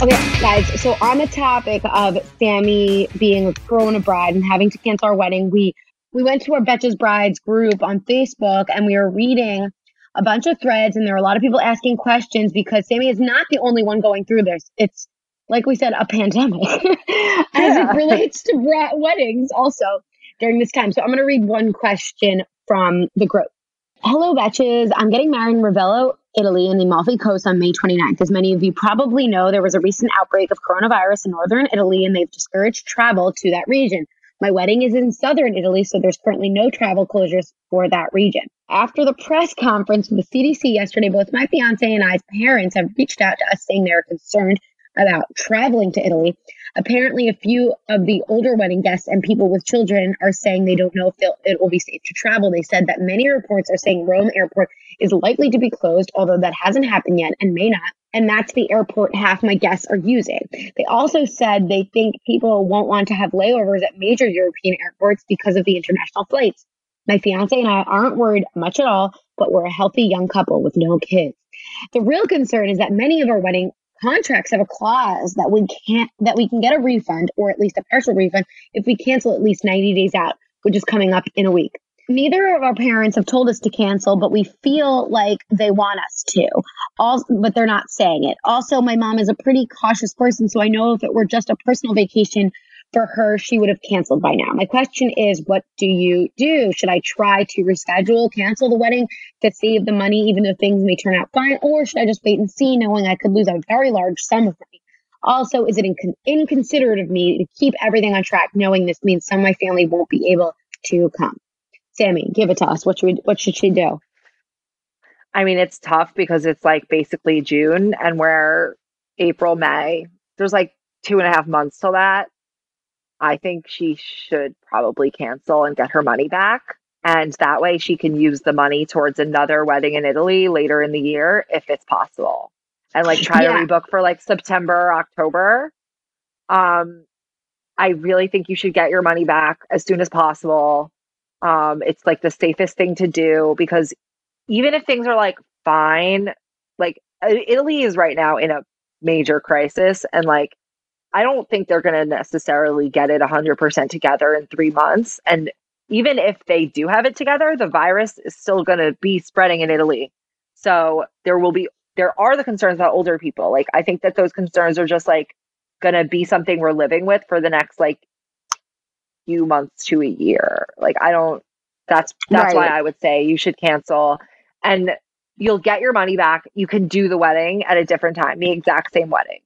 Okay, guys, so on the topic of Sammy being a Corona bride and having to cancel our wedding, we went to our Betches Brides group on Facebook and we were reading a bunch of threads and there were a lot of people asking questions because Sammy is not the only one going through this. It's, like we said, a pandemic as it relates to weddings also during this time. So I'm going to read one question from the group. Hello, Betches. I'm getting married in Ravello, Italy in the Amalfi Coast on May 29th. As many of you probably know, there was a recent outbreak of coronavirus in northern Italy and they've discouraged travel to that region. My wedding is in southern Italy, so there's currently no travel closures for that region. After the press conference from the CDC yesterday, both my fiancé and I's parents have reached out to us saying they're concerned about traveling to Italy. Apparently, a few of the older wedding guests and people with children are saying they don't know if it will be safe to travel. They said that many reports are saying Rome airport is likely to be closed, although that hasn't happened yet and may not. And that's the airport half my guests are using. They also said they think people won't want to have layovers at major European airports because of the international flights. My fiance and I aren't worried much at all, but we're a healthy young couple with no kids. The real concern is that many of our wedding contracts have a clause that we can get a refund or at least a partial refund if we cancel at least 90 days out, which is coming up in a week. Neither of our parents have told us to cancel, but we feel like they want us to, but they're not saying it. Also, my mom is a pretty cautious person, so I know if it were just a personal vacation for her, she would have canceled by now. My question is, what do you do? Should I try to reschedule, cancel the wedding to save the money, even though things may turn out fine? Or should I just wait and see, knowing I could lose a very large sum of money? Also, is it inconsiderate of me to keep everything on track, knowing this means some of my family won't be able to come? Sammy, give it to us. What should she do? I mean, it's tough because it's like basically June and we're April, May. There's like 2.5 months till that. I think she should probably cancel and get her money back. And that way she can use the money towards another wedding in Italy later in the year, if it's possible. And like try to rebook for like September, October. I really think you should get your money back as soon as possible. It's like the safest thing to do because even if things are like fine, like Italy is right now in a major crisis and like, I don't think they're going to necessarily get it 100% together in 3 months. And even if they do have it together, the virus is still going to be spreading in Italy. So there are the concerns about older people. Like, I think that those concerns are just like going to be something we're living with for the next like few months to a year. Like, that's right. Why I would say you should cancel and you'll get your money back. You can do the wedding at a different time, the exact same wedding.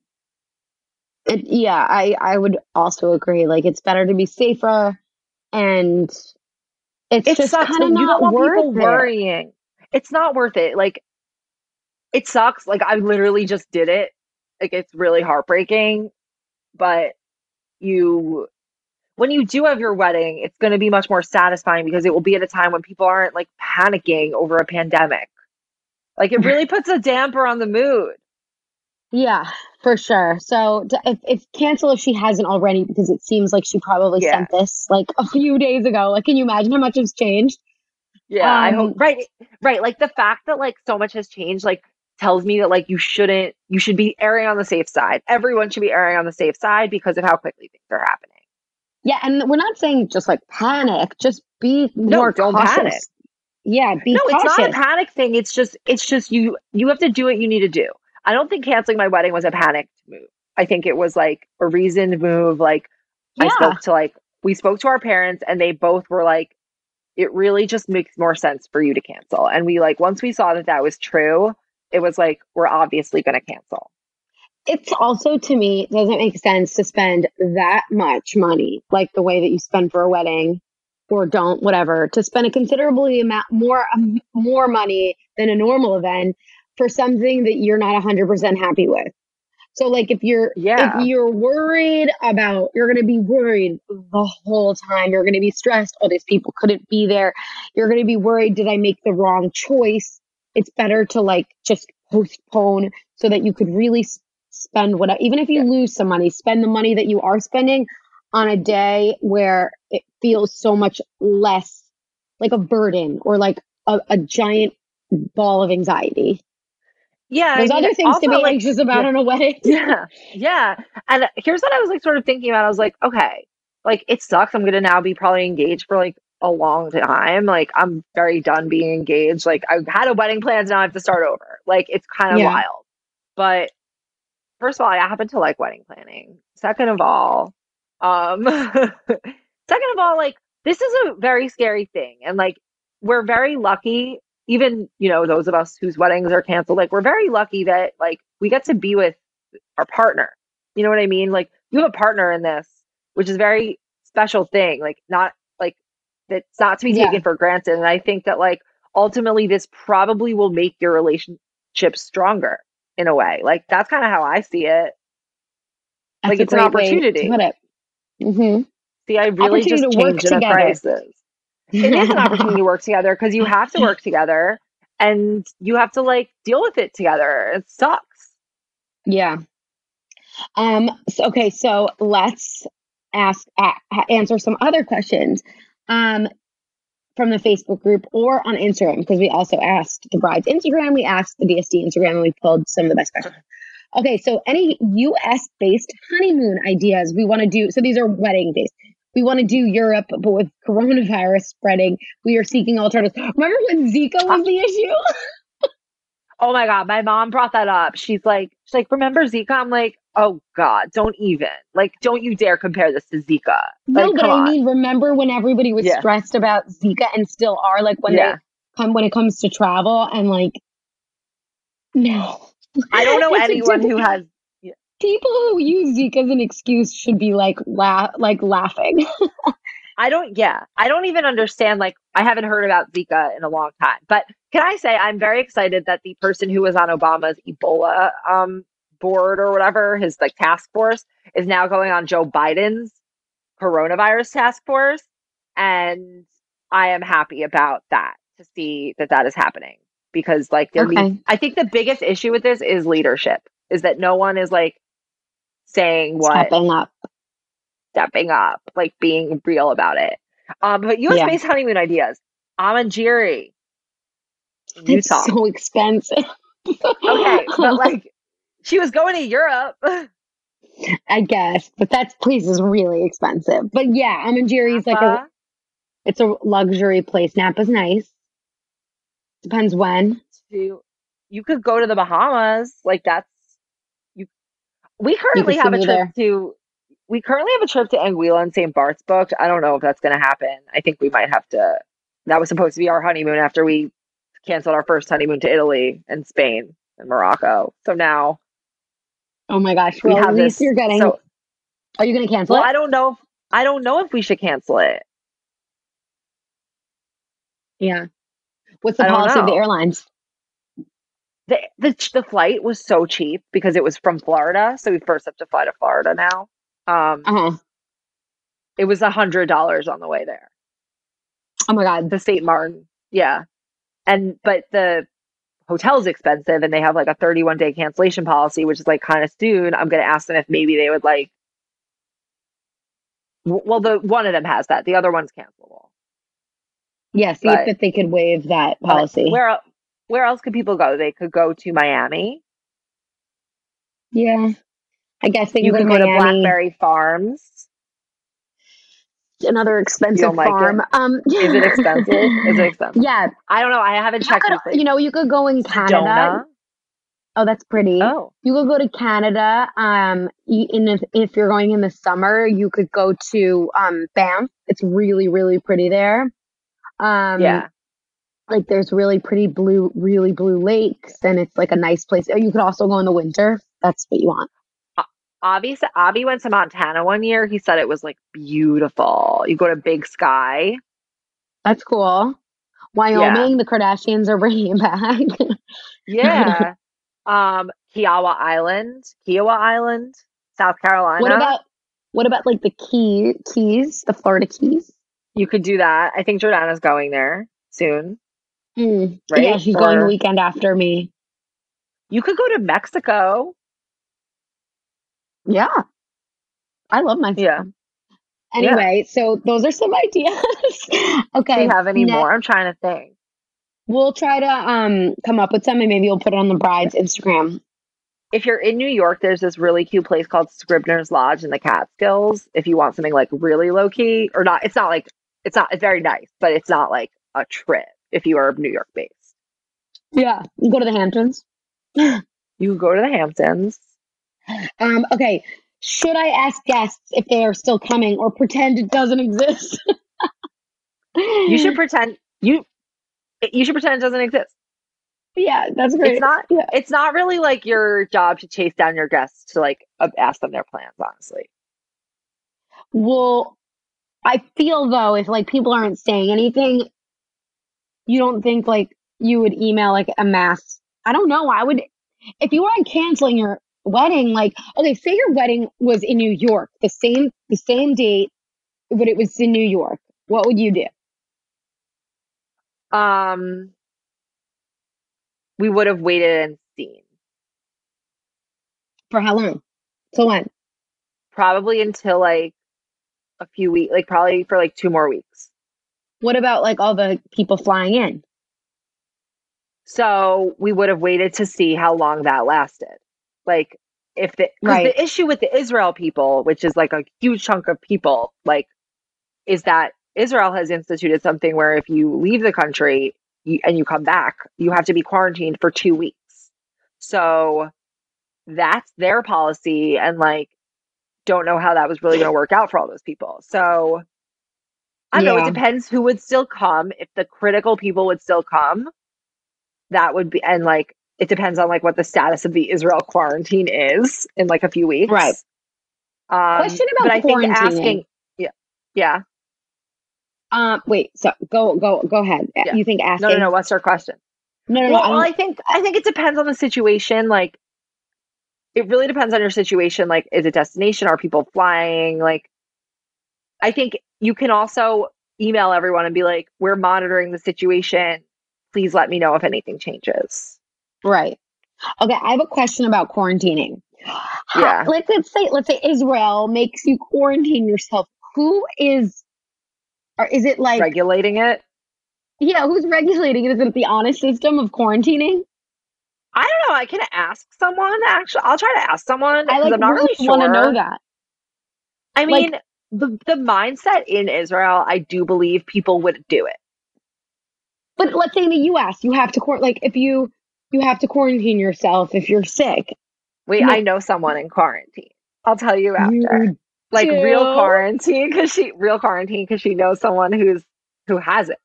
I would also agree. Like, it's better to be safer, and it just kind of not worth people worrying. It's not worth it. Like, it sucks. Like, I literally just did it like, it's really heartbreaking, but when you do have your wedding, it's going to be much more satisfying because it will be at a time when people aren't like panicking over a pandemic. Like, it really puts a damper on the mood. Yeah, for sure. So if cancel, if she hasn't already, because it seems like she probably sent this like a few days ago. Like, can you imagine how much has changed? Yeah, I hope. Right. Like, the fact that like so much has changed, like, tells me that like you should be erring on the safe side. Everyone should be erring on the safe side because of how quickly things are happening. Yeah. And we're not saying just like panic, just be more cautious. Panic. Yeah. Be cautious. It's not a panic thing. It's just you have to do what you need to do. I don't think canceling my wedding was a panicked move. I think it was like a reasoned move. Like, yeah. We spoke to our parents and they both were like, it really just makes more sense for you to cancel. And we like, once we saw that that was true, it was like, we're obviously going to cancel. It's also, to me, doesn't make sense to spend that much money, like the way that you spend for a wedding, or don't, whatever, to spend a considerably amount more money than a normal event for something that you're not 100% happy with. So like, if you're worried about, you're going to be worried the whole time. You're going to be stressed. Oh, these people couldn't be there. You're going to be worried. Did I make the wrong choice? It's better to like just postpone so that you could really spend whatever, even if you lose some money, spend the money that you are spending on a day where it feels so much less like a burden or like a giant ball of anxiety. Yeah. There's other things to be like, anxious about on a wedding. Yeah. Yeah. And here's what I was like sort of thinking about. I was like, okay, like it sucks. I'm going to now be probably engaged for like a long time. Like, I'm very done being engaged. Like, I had a wedding plans. Now I have to start over. Like, it's kind of wild. But first of all, I happen to like wedding planning. Second of all, like, this is a very scary thing. And like, we're very lucky. Even, you know, those of us whose weddings are canceled, like, we're very lucky that, like, we get to be with our partner. You know what I mean? Like, you have a partner in this, which is a very special thing. Like, not, like, that's not to be taken for granted. And I think that, like, ultimately this probably will make your relationship stronger in a way. Like, that's kind of how I see it. That's like, it's an opportunity. Mm-hmm. See, I really just changed the prices. It is an opportunity to work together because you have to work together and you have to like deal with it together. It sucks. Yeah. So let's answer some other questions from the Facebook group or on Instagram, because we also asked the bride's Instagram, we asked the DSD Instagram, and we pulled some of the best questions. Okay, so any US-based honeymoon ideas we want to do? So these are wedding-based. We want to do Europe, but with coronavirus spreading, we are seeking alternatives. Remember when Zika was the issue? Oh my God. My mom brought that up. She's like, remember Zika? I'm like, oh God, don't even. Like, don't you dare compare this to Zika. Like, no, but I mean, remember when everybody was stressed about Zika and still are, like when they come, when it comes to travel and like, no. I don't know anyone who has. People who use Zika as an excuse should be like laughing. I don't even understand. Like, I haven't heard about Zika in a long time. But can I say I'm very excited that the person who was on Obama's Ebola board or whatever, his like task force, is now going on Joe Biden's coronavirus task force, and I am happy about that, to see that that is happening, because like I think the biggest issue with this is leadership, is that no one is like saying what? Stepping up, like being real about it. But US-based honeymoon ideas. Amanjiri. Utah. It's so expensive. Okay, but like, she was going to Europe. I guess, but that place is really expensive. But yeah, Amanjiri is like it's a luxury place. Napa's nice. Depends when. You could go to the Bahamas. Like, that's. We currently have a trip to Anguilla and St. Bart's booked. I don't know if that's going to happen. I think we might have to. That was supposed to be our honeymoon after we canceled our first honeymoon to Italy and Spain and Morocco. So now, oh my gosh, well, at least you're getting. So, are you going to cancel it? I don't know if we should cancel it. Yeah. What's the policy of the airlines? The flight was so cheap because it was from Florida. So we first have to fly to Florida now. It was $100 on the way there. Oh my God. The St. Martin. Yeah. But the hotel's expensive and they have like a 31-day cancellation policy, which is like kind of soon. I'm going to ask them if maybe they would like, well, the one of them has that. The other one's cancelable. Yeah. See if they could waive that policy. Where else could people go? They could go to Miami. Yeah. I guess they could go to Blackberry Farms. Another expensive farm. Like it. Is it expensive? Yeah. I don't know. I haven't checked. You could go in Canada. Sedona. Oh, that's pretty. Oh. You could go to Canada. If you're going in the summer, you could go to Banff. It's really, really pretty there. Yeah. Like there's really pretty blue lakes, and it's like a nice place. You could also go in the winter. That's what you want. Avi went to Montana one year. He said it was like beautiful. You go to Big Sky. That's cool. Wyoming, yeah. The Kardashians are bringing back. Yeah. Kiowa Island, South Carolina. What about like the Keys, the Florida Keys? You could do that. I think Jordana's going there soon. Mm. Right? Yeah, she's going the weekend after me. You could go to Mexico. Yeah. I love Mexico. Yeah. Anyway, so those are some ideas. Okay. Do you have any more? I'm trying to think. We'll try to come up with some, and maybe we'll put it on the bride's Instagram. If you're in New York, there's this really cute place called Scribner's Lodge in the Catskills. If you want something like really low key or not, it's very nice, but it's not like a trip if you are New York based. Yeah. You go to the Hamptons. You go to the Hamptons. Okay. Should I ask guests if they are still coming or pretend it doesn't exist? You should pretend it doesn't exist. Yeah, that's great. It's not really like your job to chase down your guests to like ask them their plans, honestly. Well, I feel though if like people aren't saying anything, you don't think like you would email like a mass. I don't know. I would, if you weren't canceling your wedding, like, okay, say your wedding was in New York, the same date, but it was in New York. What would you do? We would have waited and seen. For how long? Till when? Probably until like a few weeks, like probably for like 2 more weeks. What about like all the people flying in? So we would have waited to see how long that lasted. Like if the issue with the Israel people, which is like a huge chunk of people, like is that Israel has instituted something where if you leave the country and you come back, you have to be quarantined for 2 weeks. So that's their policy. And like, don't know how that was really going to work out for all those people. So I don't know. It depends who would still come. If the critical people would still come, that would be, and like, it depends on like what the status of the Israel quarantine is in like a few weeks. Right. Question about quarantining. I think asking, yeah. Wait, so go ahead. Yeah. You think asking? No. What's our question? No. Well, I think it depends on the situation. Like, it really depends on your situation. Like, is it destination? Are people flying? Like, I think you can also email everyone and be like, "We're monitoring the situation. Please let me know if anything changes." Right. Okay, I have a question about quarantining. Yeah. Let's say Israel makes you quarantine yourself. Who is, or is it like regulating it? Yeah, who's regulating it? Is it the honest system of quarantining? I don't know. I can ask someone. Actually, I'll try to ask someone because I'm not really sure. I want to know that. I mean, the mindset in Israel, I do believe people would do it. But let's say in the U.S., you have to You have to quarantine yourself if you're sick. Wait, I know someone in quarantine. I'll tell you after. Real quarantine because she knows someone who has it.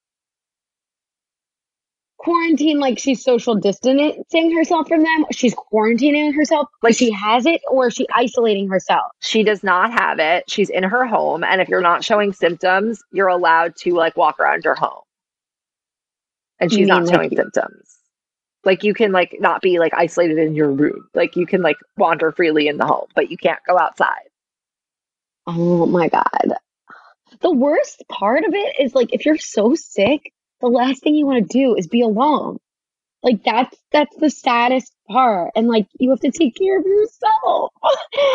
Quarantine like she's social distancing herself from them. She's quarantining herself like she has it, or is she isolating herself? She does not have it. She's in her home, and if you're not showing symptoms, you're allowed to like walk around your home. And she's not showing symptoms. Like you can like not be like isolated in your room. Like you can like wander freely in the home, but you can't go outside. Oh my God. The worst part of it is like if you're so sick, the last thing you want to do is be alone. Like that's the saddest part. And like you have to take care of yourself.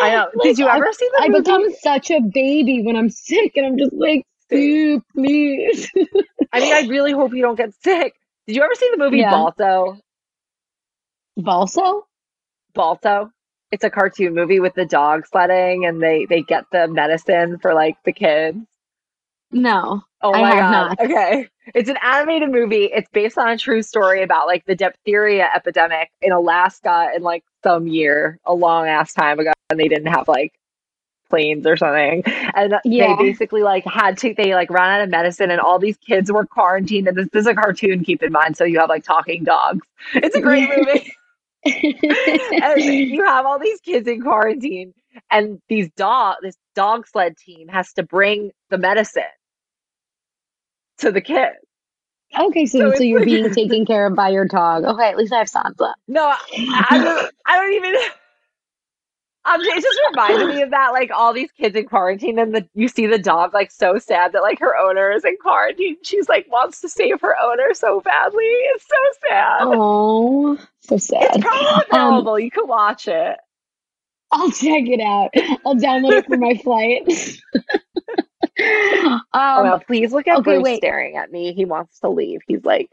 I know. Like, did you ever see the movie? I become such a baby when I'm sick and I'm just like, dude, please. I mean, I really hope you don't get sick. Did you ever see the movie Balto? Balto? It's a cartoon movie with the dog sledding and they get the medicine for like the kids. No. Oh my God. Not. Okay. It's an animated movie. It's based on a true story about like the diphtheria epidemic in Alaska in like some year, a long ass time ago, and they didn't have like planes or something. And they basically like they ran out of medicine and all these kids were quarantined. And this is a cartoon, keep in mind. So you have like talking dogs. It's a great movie. And you have all these kids in quarantine and this dog sled team has to bring the medicine to the kids. Okay, so you're being taken care of by your dog. Okay, at least I have Sansa. No, it just reminded me of that, like all these kids in quarantine, and you see the dog like so sad that like her owner is in quarantine. She's like wants to save her owner so badly. It's so sad. Oh, so sad. It's probably available. You can watch it. I'll check it out. I'll download it for my flight. Well, please look at Bruce staring at me. He wants to leave. He's like,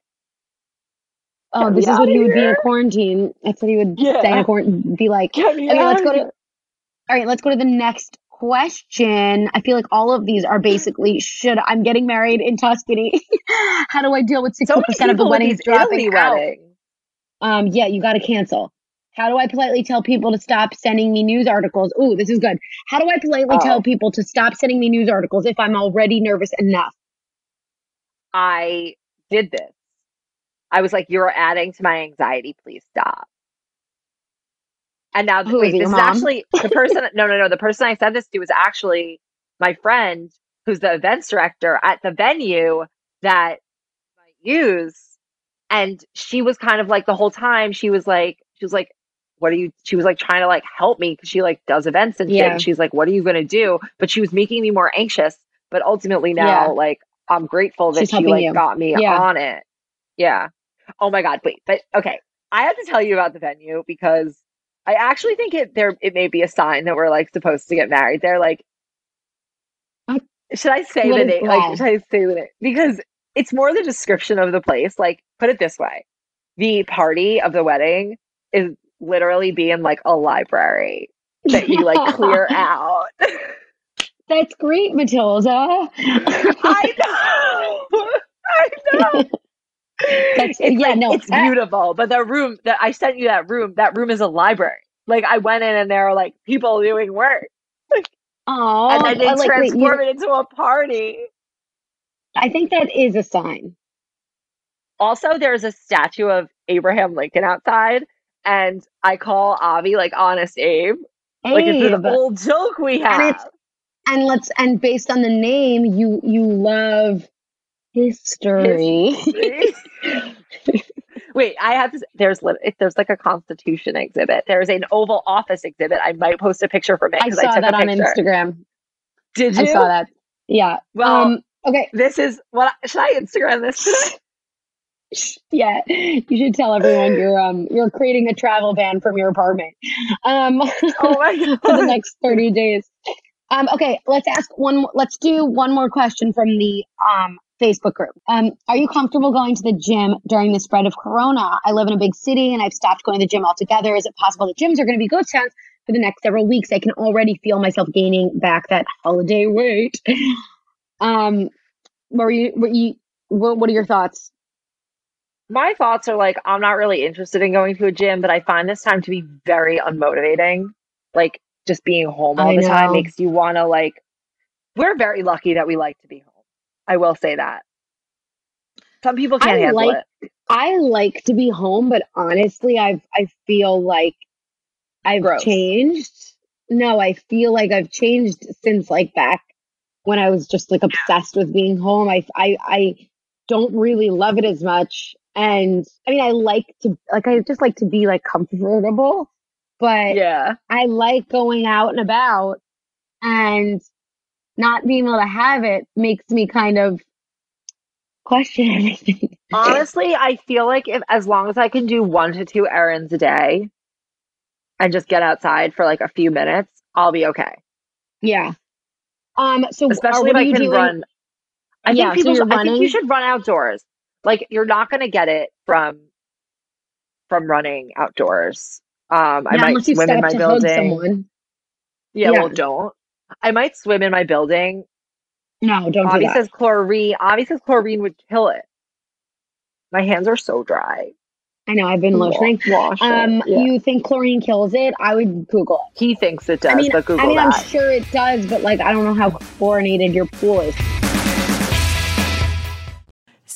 oh, this is what he would be in quarantine. That's what he would stay in quarantine. Be like, okay, let's go to the next question. I feel like all of these are basically I'm getting married in Tuscany. How do I deal with 60% of the weddings dropping out? Yeah, you got to cancel. How do I politely tell people to stop sending me news articles? Ooh, this is good. How do I politely tell people to stop sending me news articles if I'm already nervous enough? I did this. I was like, you're adding to my anxiety. Please stop. And now this is actually the person. No. The person I said this to was actually my friend who's the events director at the venue that I use. And she was kind of like the whole time she was like, she was like trying to like help me because she like does events and shit. Yeah. And she's like, what are you going to do? But she was making me more anxious. But ultimately now, like, I'm grateful that she like got me on it. Yeah. Oh my God. Wait, but okay. I have to tell you about the venue because I actually think it may be a sign that we're like supposed to get married. They're like, should I say the name? Like, should I say the name? Because it's more the description of the place. Like, put it this way. The party of the wedding is literally being like a library that you like clear out. That's great, Matilda. I know. It's beautiful. But the room that I sent you, that room is a library. Like I went in and there were like people doing work. Like, and then they transform it into a party. I think that is a sign. Also, there's a statue of Abraham Lincoln outside. And I call Avi like Honest Abe. Like it's an old joke we have. And based on the name, you love history. Wait, I have to. There's like a Constitution exhibit. There's an Oval Office exhibit. I might post a picture from it. I saw that on Instagram. Did you? I saw that. Yeah. Well, okay. This is what should I Instagram this today? Yeah, you should tell everyone you're creating a travel ban from your apartment. Oh my God. For the next 30 days. Okay, let's do one more question from the Facebook group. Are you comfortable going to the gym during the spread of Corona? I live in a big city and I've stopped going to the gym altogether. Is it possible that gyms are going to be ghost towns for the next several weeks? I can already feel myself gaining back that holiday weight. What are your thoughts? My thoughts are like, I'm not really interested in going to a gym, but I find this time to be very unmotivating. Like just being home all the time makes you want to like, we're very lucky that we like to be home. I will say that. Some people can't handle it. I like to be home, but honestly, I feel like I've changed. No, I feel like I've changed since like back when I was just like obsessed with being home. I don't really love it as much. And I mean, I just like to be like comfortable, but yeah, I like going out and about, and not being able to have it makes me kind of question everything. Honestly, I feel like as long as I can do 1 to 2 errands a day and just get outside for like a few minutes, I'll be okay. Yeah. So especially if I can run. I think you should run outdoors. Like, you're not going to get it from running outdoors. I might swim in my building. Well, don't. I might swim in my building. No, don't do that. Avi says chlorine would kill it. My hands are so dry. I know, I've been lotioning. You think chlorine kills it? I would Google it. He thinks it does, but Google that. I'm sure it does, but like, I don't know how chlorinated your pool is.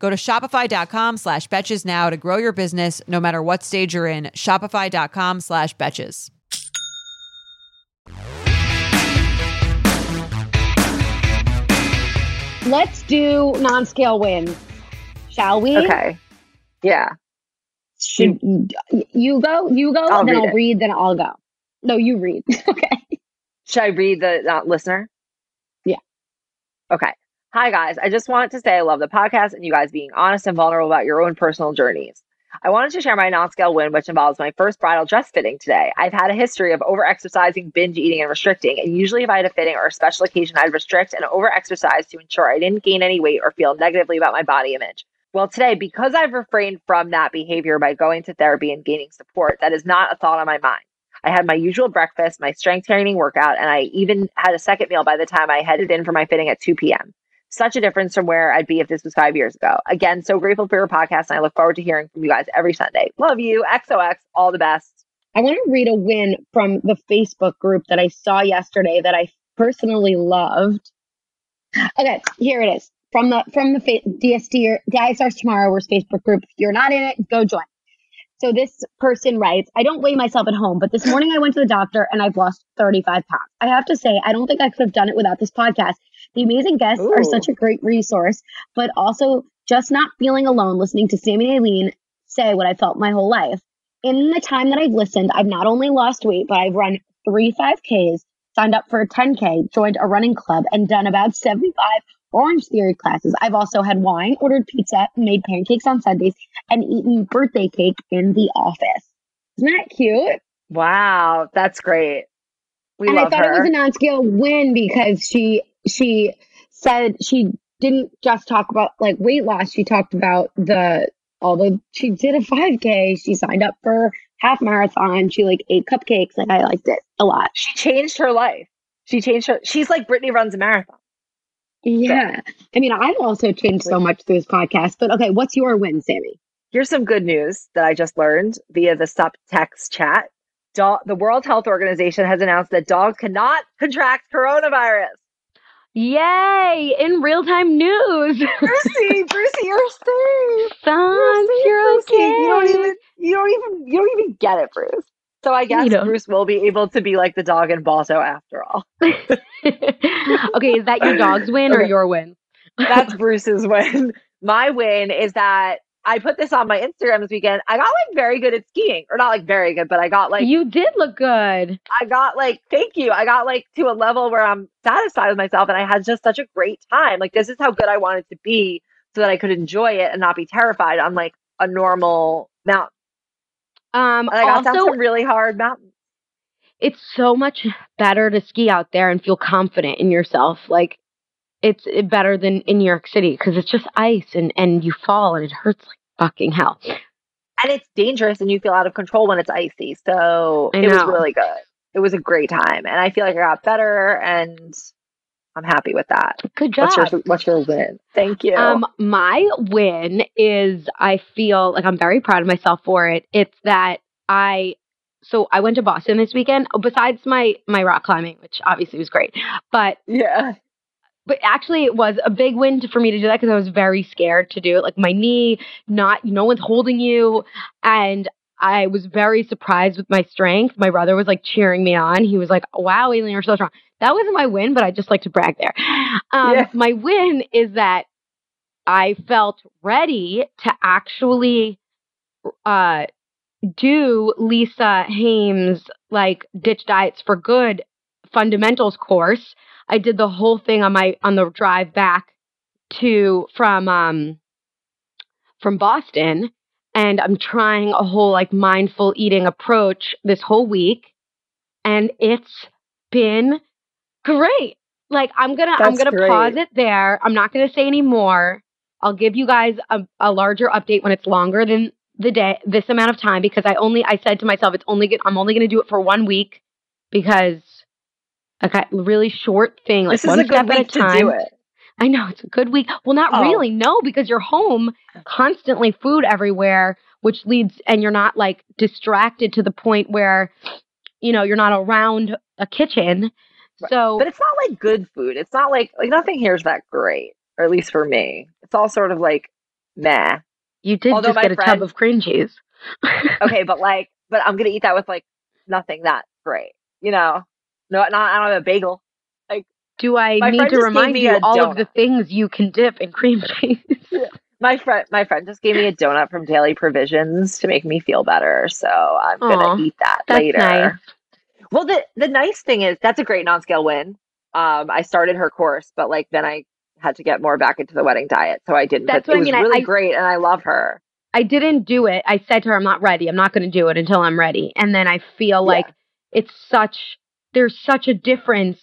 Go to shopify.com/betches now to grow your business no matter what stage you're in, shopify.com/betches. Let's do non-scale wins, shall we? Okay. Yeah. Should you go, I'll then read I'll it. Read, then I'll go. No, you read. Okay. Should I read the listener? Yeah. Okay. Hi, guys. I just want to say I love the podcast and you guys being honest and vulnerable about your own personal journeys. I wanted to share my non-scale win, which involves my first bridal dress fitting today. I've had a history of over-exercising, binge eating, and restricting, and usually if I had a fitting or a special occasion, I'd restrict and over-exercise to ensure I didn't gain any weight or feel negatively about my body image. Well, today, because I've refrained from that behavior by going to therapy and gaining support, that is not a thought on my mind. I had my usual breakfast, my strength training workout, and I even had a second meal by the time I headed in for my fitting at 2 p.m. Such a difference from where I'd be if this was 5 years ago. Again, so grateful for your podcast, and I look forward to hearing from you guys every Sunday. Love you. XOX. All the best. I want to read a win from the Facebook group that I saw yesterday that I personally loved. Okay, here it is. From the DST or DISR's Tomorrow Wars Facebook group. If you're not in it, go join. So this person writes, I don't weigh myself at home, but this morning I went to the doctor and I've lost 35 pounds. I have to say, I don't think I could have done it without this podcast. The amazing guests are such a great resource, but also just not feeling alone listening to Sammy and Aileen say what I felt my whole life. In the time that I've listened, I've not only lost weight, but I've run 3 5Ks, signed up for a 10K, joined a running club, and done about 75 Orange Theory classes. I've also had wine, ordered pizza, made pancakes on Sundays, and eaten birthday cake in the office. Isn't that cute? Wow, that's great. I thought it was a non-scale win because she said she didn't just talk about like weight loss. She talked about she did a 5K. She signed up for half marathon. She like ate cupcakes. Like I liked it a lot. She changed her life. She's like Britney runs a marathon. Yeah. So, I mean, I've also changed so much through this podcast, but okay. What's your win, Sammy? Here's some good news that I just learned via the subtext chat. The World Health Organization has announced that dogs cannot contract coronavirus. Yay! In real-time news. Brucey, you're safe. You're okay. You don't even get it, Bruce. So I guess Bruce will be able to be like the dog in Balto after all. Okay, is that your dog's win or your win? That's Bruce's win. My win is that I put this on my Instagram this weekend. I got like very good at skiing, or not like very good, but I got like, you did look good. I got like, thank you. I got like to a level where I'm satisfied with myself, and I had just such a great time. Like, this is how good I wanted to be so that I could enjoy it and not be terrified on like a normal mountain. And I got down some really hard mountains. It's so much better to ski out there and feel confident in yourself. Like, it's better than in New York City because it's just ice and you fall and it hurts like fucking hell. And it's dangerous and you feel out of control when it's icy. So it was really good. It was a great time. And I feel like I got better and I'm happy with that. Good job. What's your win? Thank you. My win is I feel like I'm very proud of myself for it. It's that I went to Boston this weekend, besides my rock climbing, which obviously was great. But yeah. But actually, it was a big win for me to do that because I was very scared to do it. Like, my knee, no one's holding you. And I was very surprised with my strength. My brother was, like, cheering me on. He was like, wow, Aileen, you're so strong. That wasn't my win, but I just like to brag there. My win is that I felt ready to actually do Lisa Haim's, like, Ditch Diets for Good fundamentals course. I did the whole thing on the drive back from Boston, and I'm trying a whole like mindful eating approach this whole week, and it's been great. Like, I'm gonna pause it there. I'm not gonna say any more. I'll give you guys a larger update when it's longer than the day, this amount of time, because I said to myself I'm only gonna do it for 1 week because. Okay, really short thing, like one step at a time. This is a good week to do it. I know, it's a good week. Well, not really, no, because you're home, constantly food everywhere, which leads, and you're not like distracted to the point where, you know, you're not around a kitchen. Right. So, but it's not like good food. It's not like nothing here is that great, or at least for me. It's all sort of like, meh. You did get a tub of cream cheese. Okay, but I'm going to eat that with like nothing that great, you know? No, I don't have a bagel. Like, do I need to remind you all donut. Of the things you can dip in cream cheese? Yeah. My friend just gave me a donut from Daily Provisions to make me feel better, so I'm gonna eat that later. Nice. Well, the nice thing is that's a great non-scale win. I started her course, but like then I had to get more back into the wedding diet, so I didn't. That's what I mean. It was really great, and I love her. I didn't do it. I said to her, "I'm not ready. I'm not going to do it until I'm ready." And then I feel like it's such. There's such a difference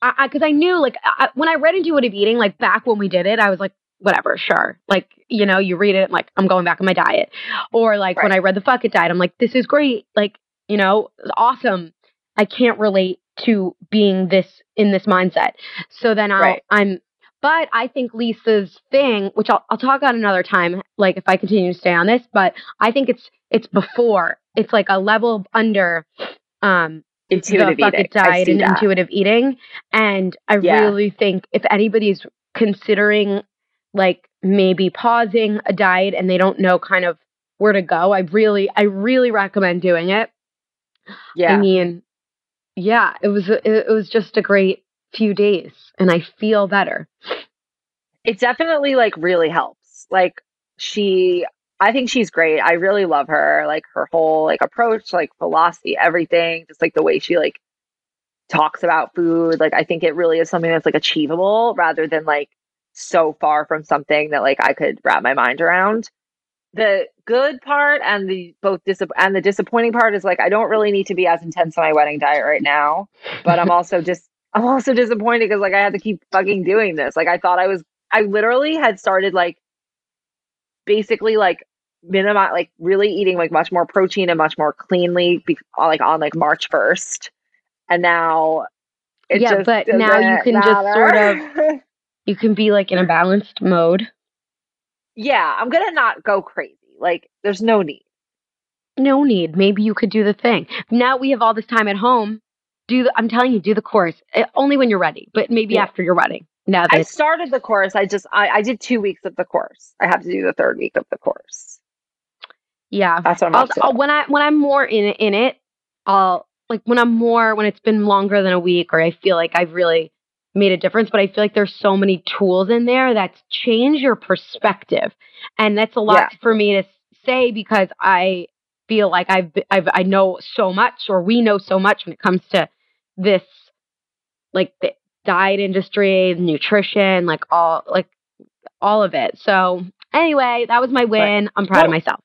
because I knew like when I read intuitive eating, like back when we did it, I was like, whatever, sure. Like, you know, you read it like I'm going back on my diet or like when I read the Fuck It Diet, I'm like, this is great. Like, you know, awesome. I can't relate to being this in this mindset. So then but I think Lisa's thing, which I'll talk about another time, like if I continue to stay on this, but I think it's before it's like a level under, intuitive the Fuck It Diet and that. Intuitive eating. And I really think if anybody's considering like maybe pausing a diet and they don't know kind of where to go, I really recommend doing it. Yeah. I mean, yeah, it was just a great few days and I feel better. It definitely like really helps. Like I think she's great. I really love her, like her whole like approach, like philosophy, everything, just like the way she like talks about food. Like I think it really is something that's like achievable rather than like so far from something that like I could wrap my mind around. The good part and the disappointing part is like I don't really need to be as intense on my wedding diet right now, but I'm also disappointed because like I had to keep fucking doing this. Like I literally had started like basically like minimize, like really eating like much more protein and much more cleanly, like on like March 1st, and now it just but now you can just sort of you can be like in a balanced mode. Yeah, I'm gonna not go crazy. Like, there's no need. No need. Maybe you could do the thing. Now we have all this time at home. I'm telling you, do the course only when you're ready, but maybe after your wedding. Now I started the course. I did 2 weeks of the course. I have to do the third week of the course. Yeah, that's what I'm up to. When I'm more in it, I'll like when it's been longer than a week, or I feel like I've really made a difference, but I feel like there's so many tools in there that's changed your perspective. And that's a lot for me to say, because I feel like I know so much, or we know so much when it comes to this, like the diet industry, nutrition, like all of it. So anyway, that was my win. Right. I'm proud of myself.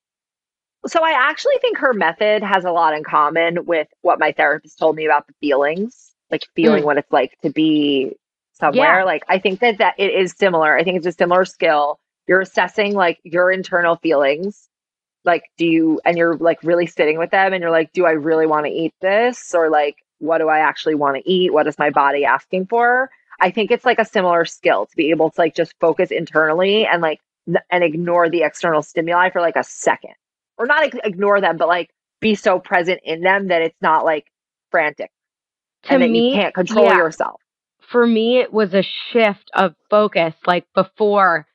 So I actually think her method has a lot in common with what my therapist told me about the feelings, like feeling what it's like to be somewhere. Yeah. Like, I think that it is similar. I think it's a similar skill. You're assessing like your internal feelings. Like, and you're like really sitting with them and you're like, do I really want to eat this? Or like, what do I actually want to eat? What is my body asking for? I think it's like a similar skill to be able to like just focus internally and like, and ignore the external stimuli for like a second. Or not ignore them, but like be so present in them that it's not like frantic and that you can't control yourself. For me, it was a shift of focus. Like before,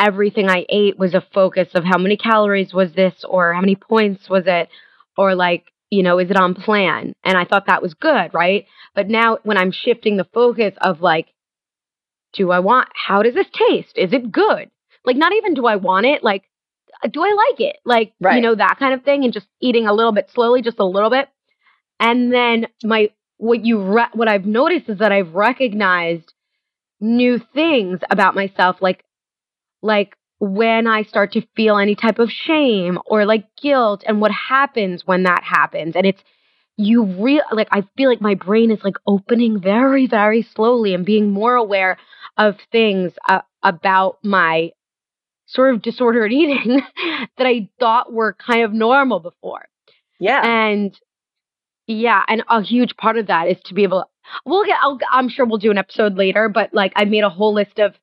everything I ate was a focus of how many calories was this, or how many points was it, or like, you know, is it on plan? And I thought that was good, right? But now when I'm shifting the focus of like, how does this taste? Is it good? Like, not even do I want it? Like, do I like it? Like, you know, that kind of thing. And just eating a little bit slowly, just a little bit. And then what I've noticed is that I've recognized new things about myself. Like when I start to feel any type of shame or like guilt, and what happens when that happens. And I feel like my brain is like opening very, very slowly and being more aware of things about my sort of disordered eating that I thought were kind of normal before. Yeah. And a huge part of that is to be able to, I'm sure we'll do an episode later, but like I made a whole list of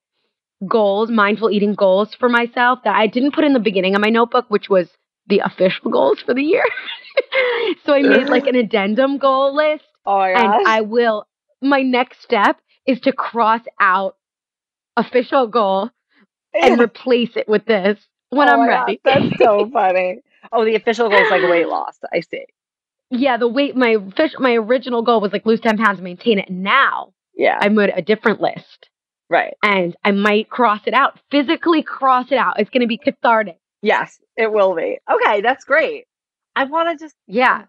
goals, mindful eating goals for myself that I didn't put in the beginning of my notebook, which was the official goals for the year. So I made like an addendum goal list. Oh, yes. And my next step is to cross out official goal and replace it with this when I'm ready. God, that's so funny. Oh, the official goal is like weight loss. I see. Yeah, my original goal was like lose 10 pounds and maintain it. Now I made a different list. Right. And I might cross it out, physically cross it out. It's going to be cathartic. Yes, it will be. Okay, that's great. I want to just... Yeah.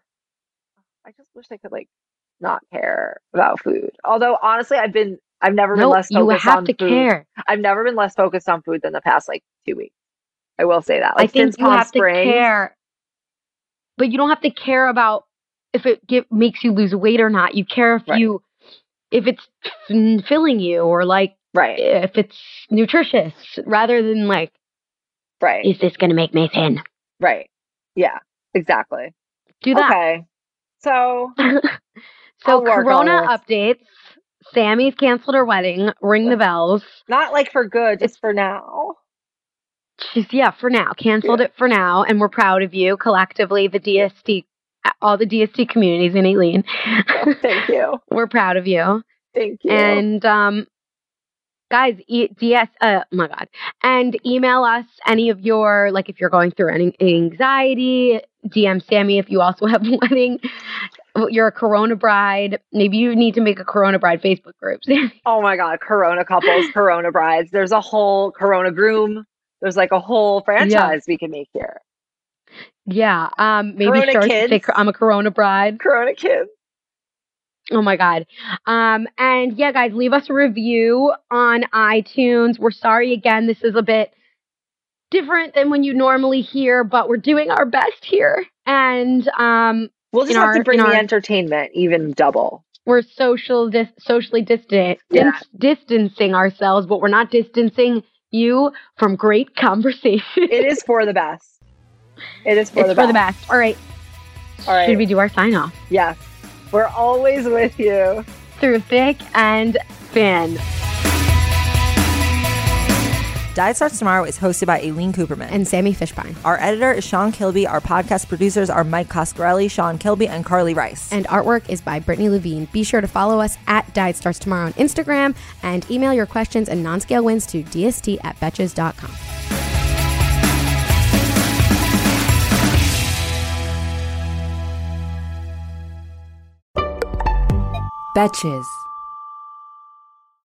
I just wish I could like not care about food. Although, honestly, I've never been less focused on food. I've never been less focused on food than the past like 2 weeks. I will say that. Like, I think you have to care, but you don't have to care about if it makes you lose weight or not. You care if it's filling you, or like if it's nutritious, rather than like, is this going to make me thin? Right. Yeah. Exactly. Do that. Okay. So Corona updates. Sammy's canceled her wedding. Ring the bells. Not like for good, just for now. She's, for now. Canceled it for now. And we're proud of you collectively, the DST, all the DST communities in Aileen. Oh, thank you. We're proud of you. Thank you. And guys, my God. And email us any of your, like if you're going through any anxiety, DM Sammy if you also have a wedding. You're a Corona bride. Maybe you need to make a Corona bride Facebook group. Oh my God. Corona couples, Corona brides. There's a whole Corona groom. There's like a whole franchise we can make here. Yeah. Maybe Corona kids. To say, I'm a Corona bride. Corona kids. Oh my God. And yeah, guys, leave us a review on iTunes. We're sorry again. This is a bit different than when you normally hear, but we're doing our best here. And, we'll just have to bring the entertainment even double. We're socially distant, distancing ourselves, but we're not distancing you from great conversation. It is for the best. All right. Should we do our sign off? Yes. We're always with you. Through thick and thin. Diet Starts Tomorrow is hosted by Aileen Cooperman and Sammy Fishbein. Our editor is Sean Kilby. Our podcast producers are Mike Coscarelli, Sean Kilby, and Carly Rice. And artwork is by Brittany Levine. Be sure to follow us at Diet Starts Tomorrow on Instagram, and email your questions and non-scale wins to dst@betches.com. Betches.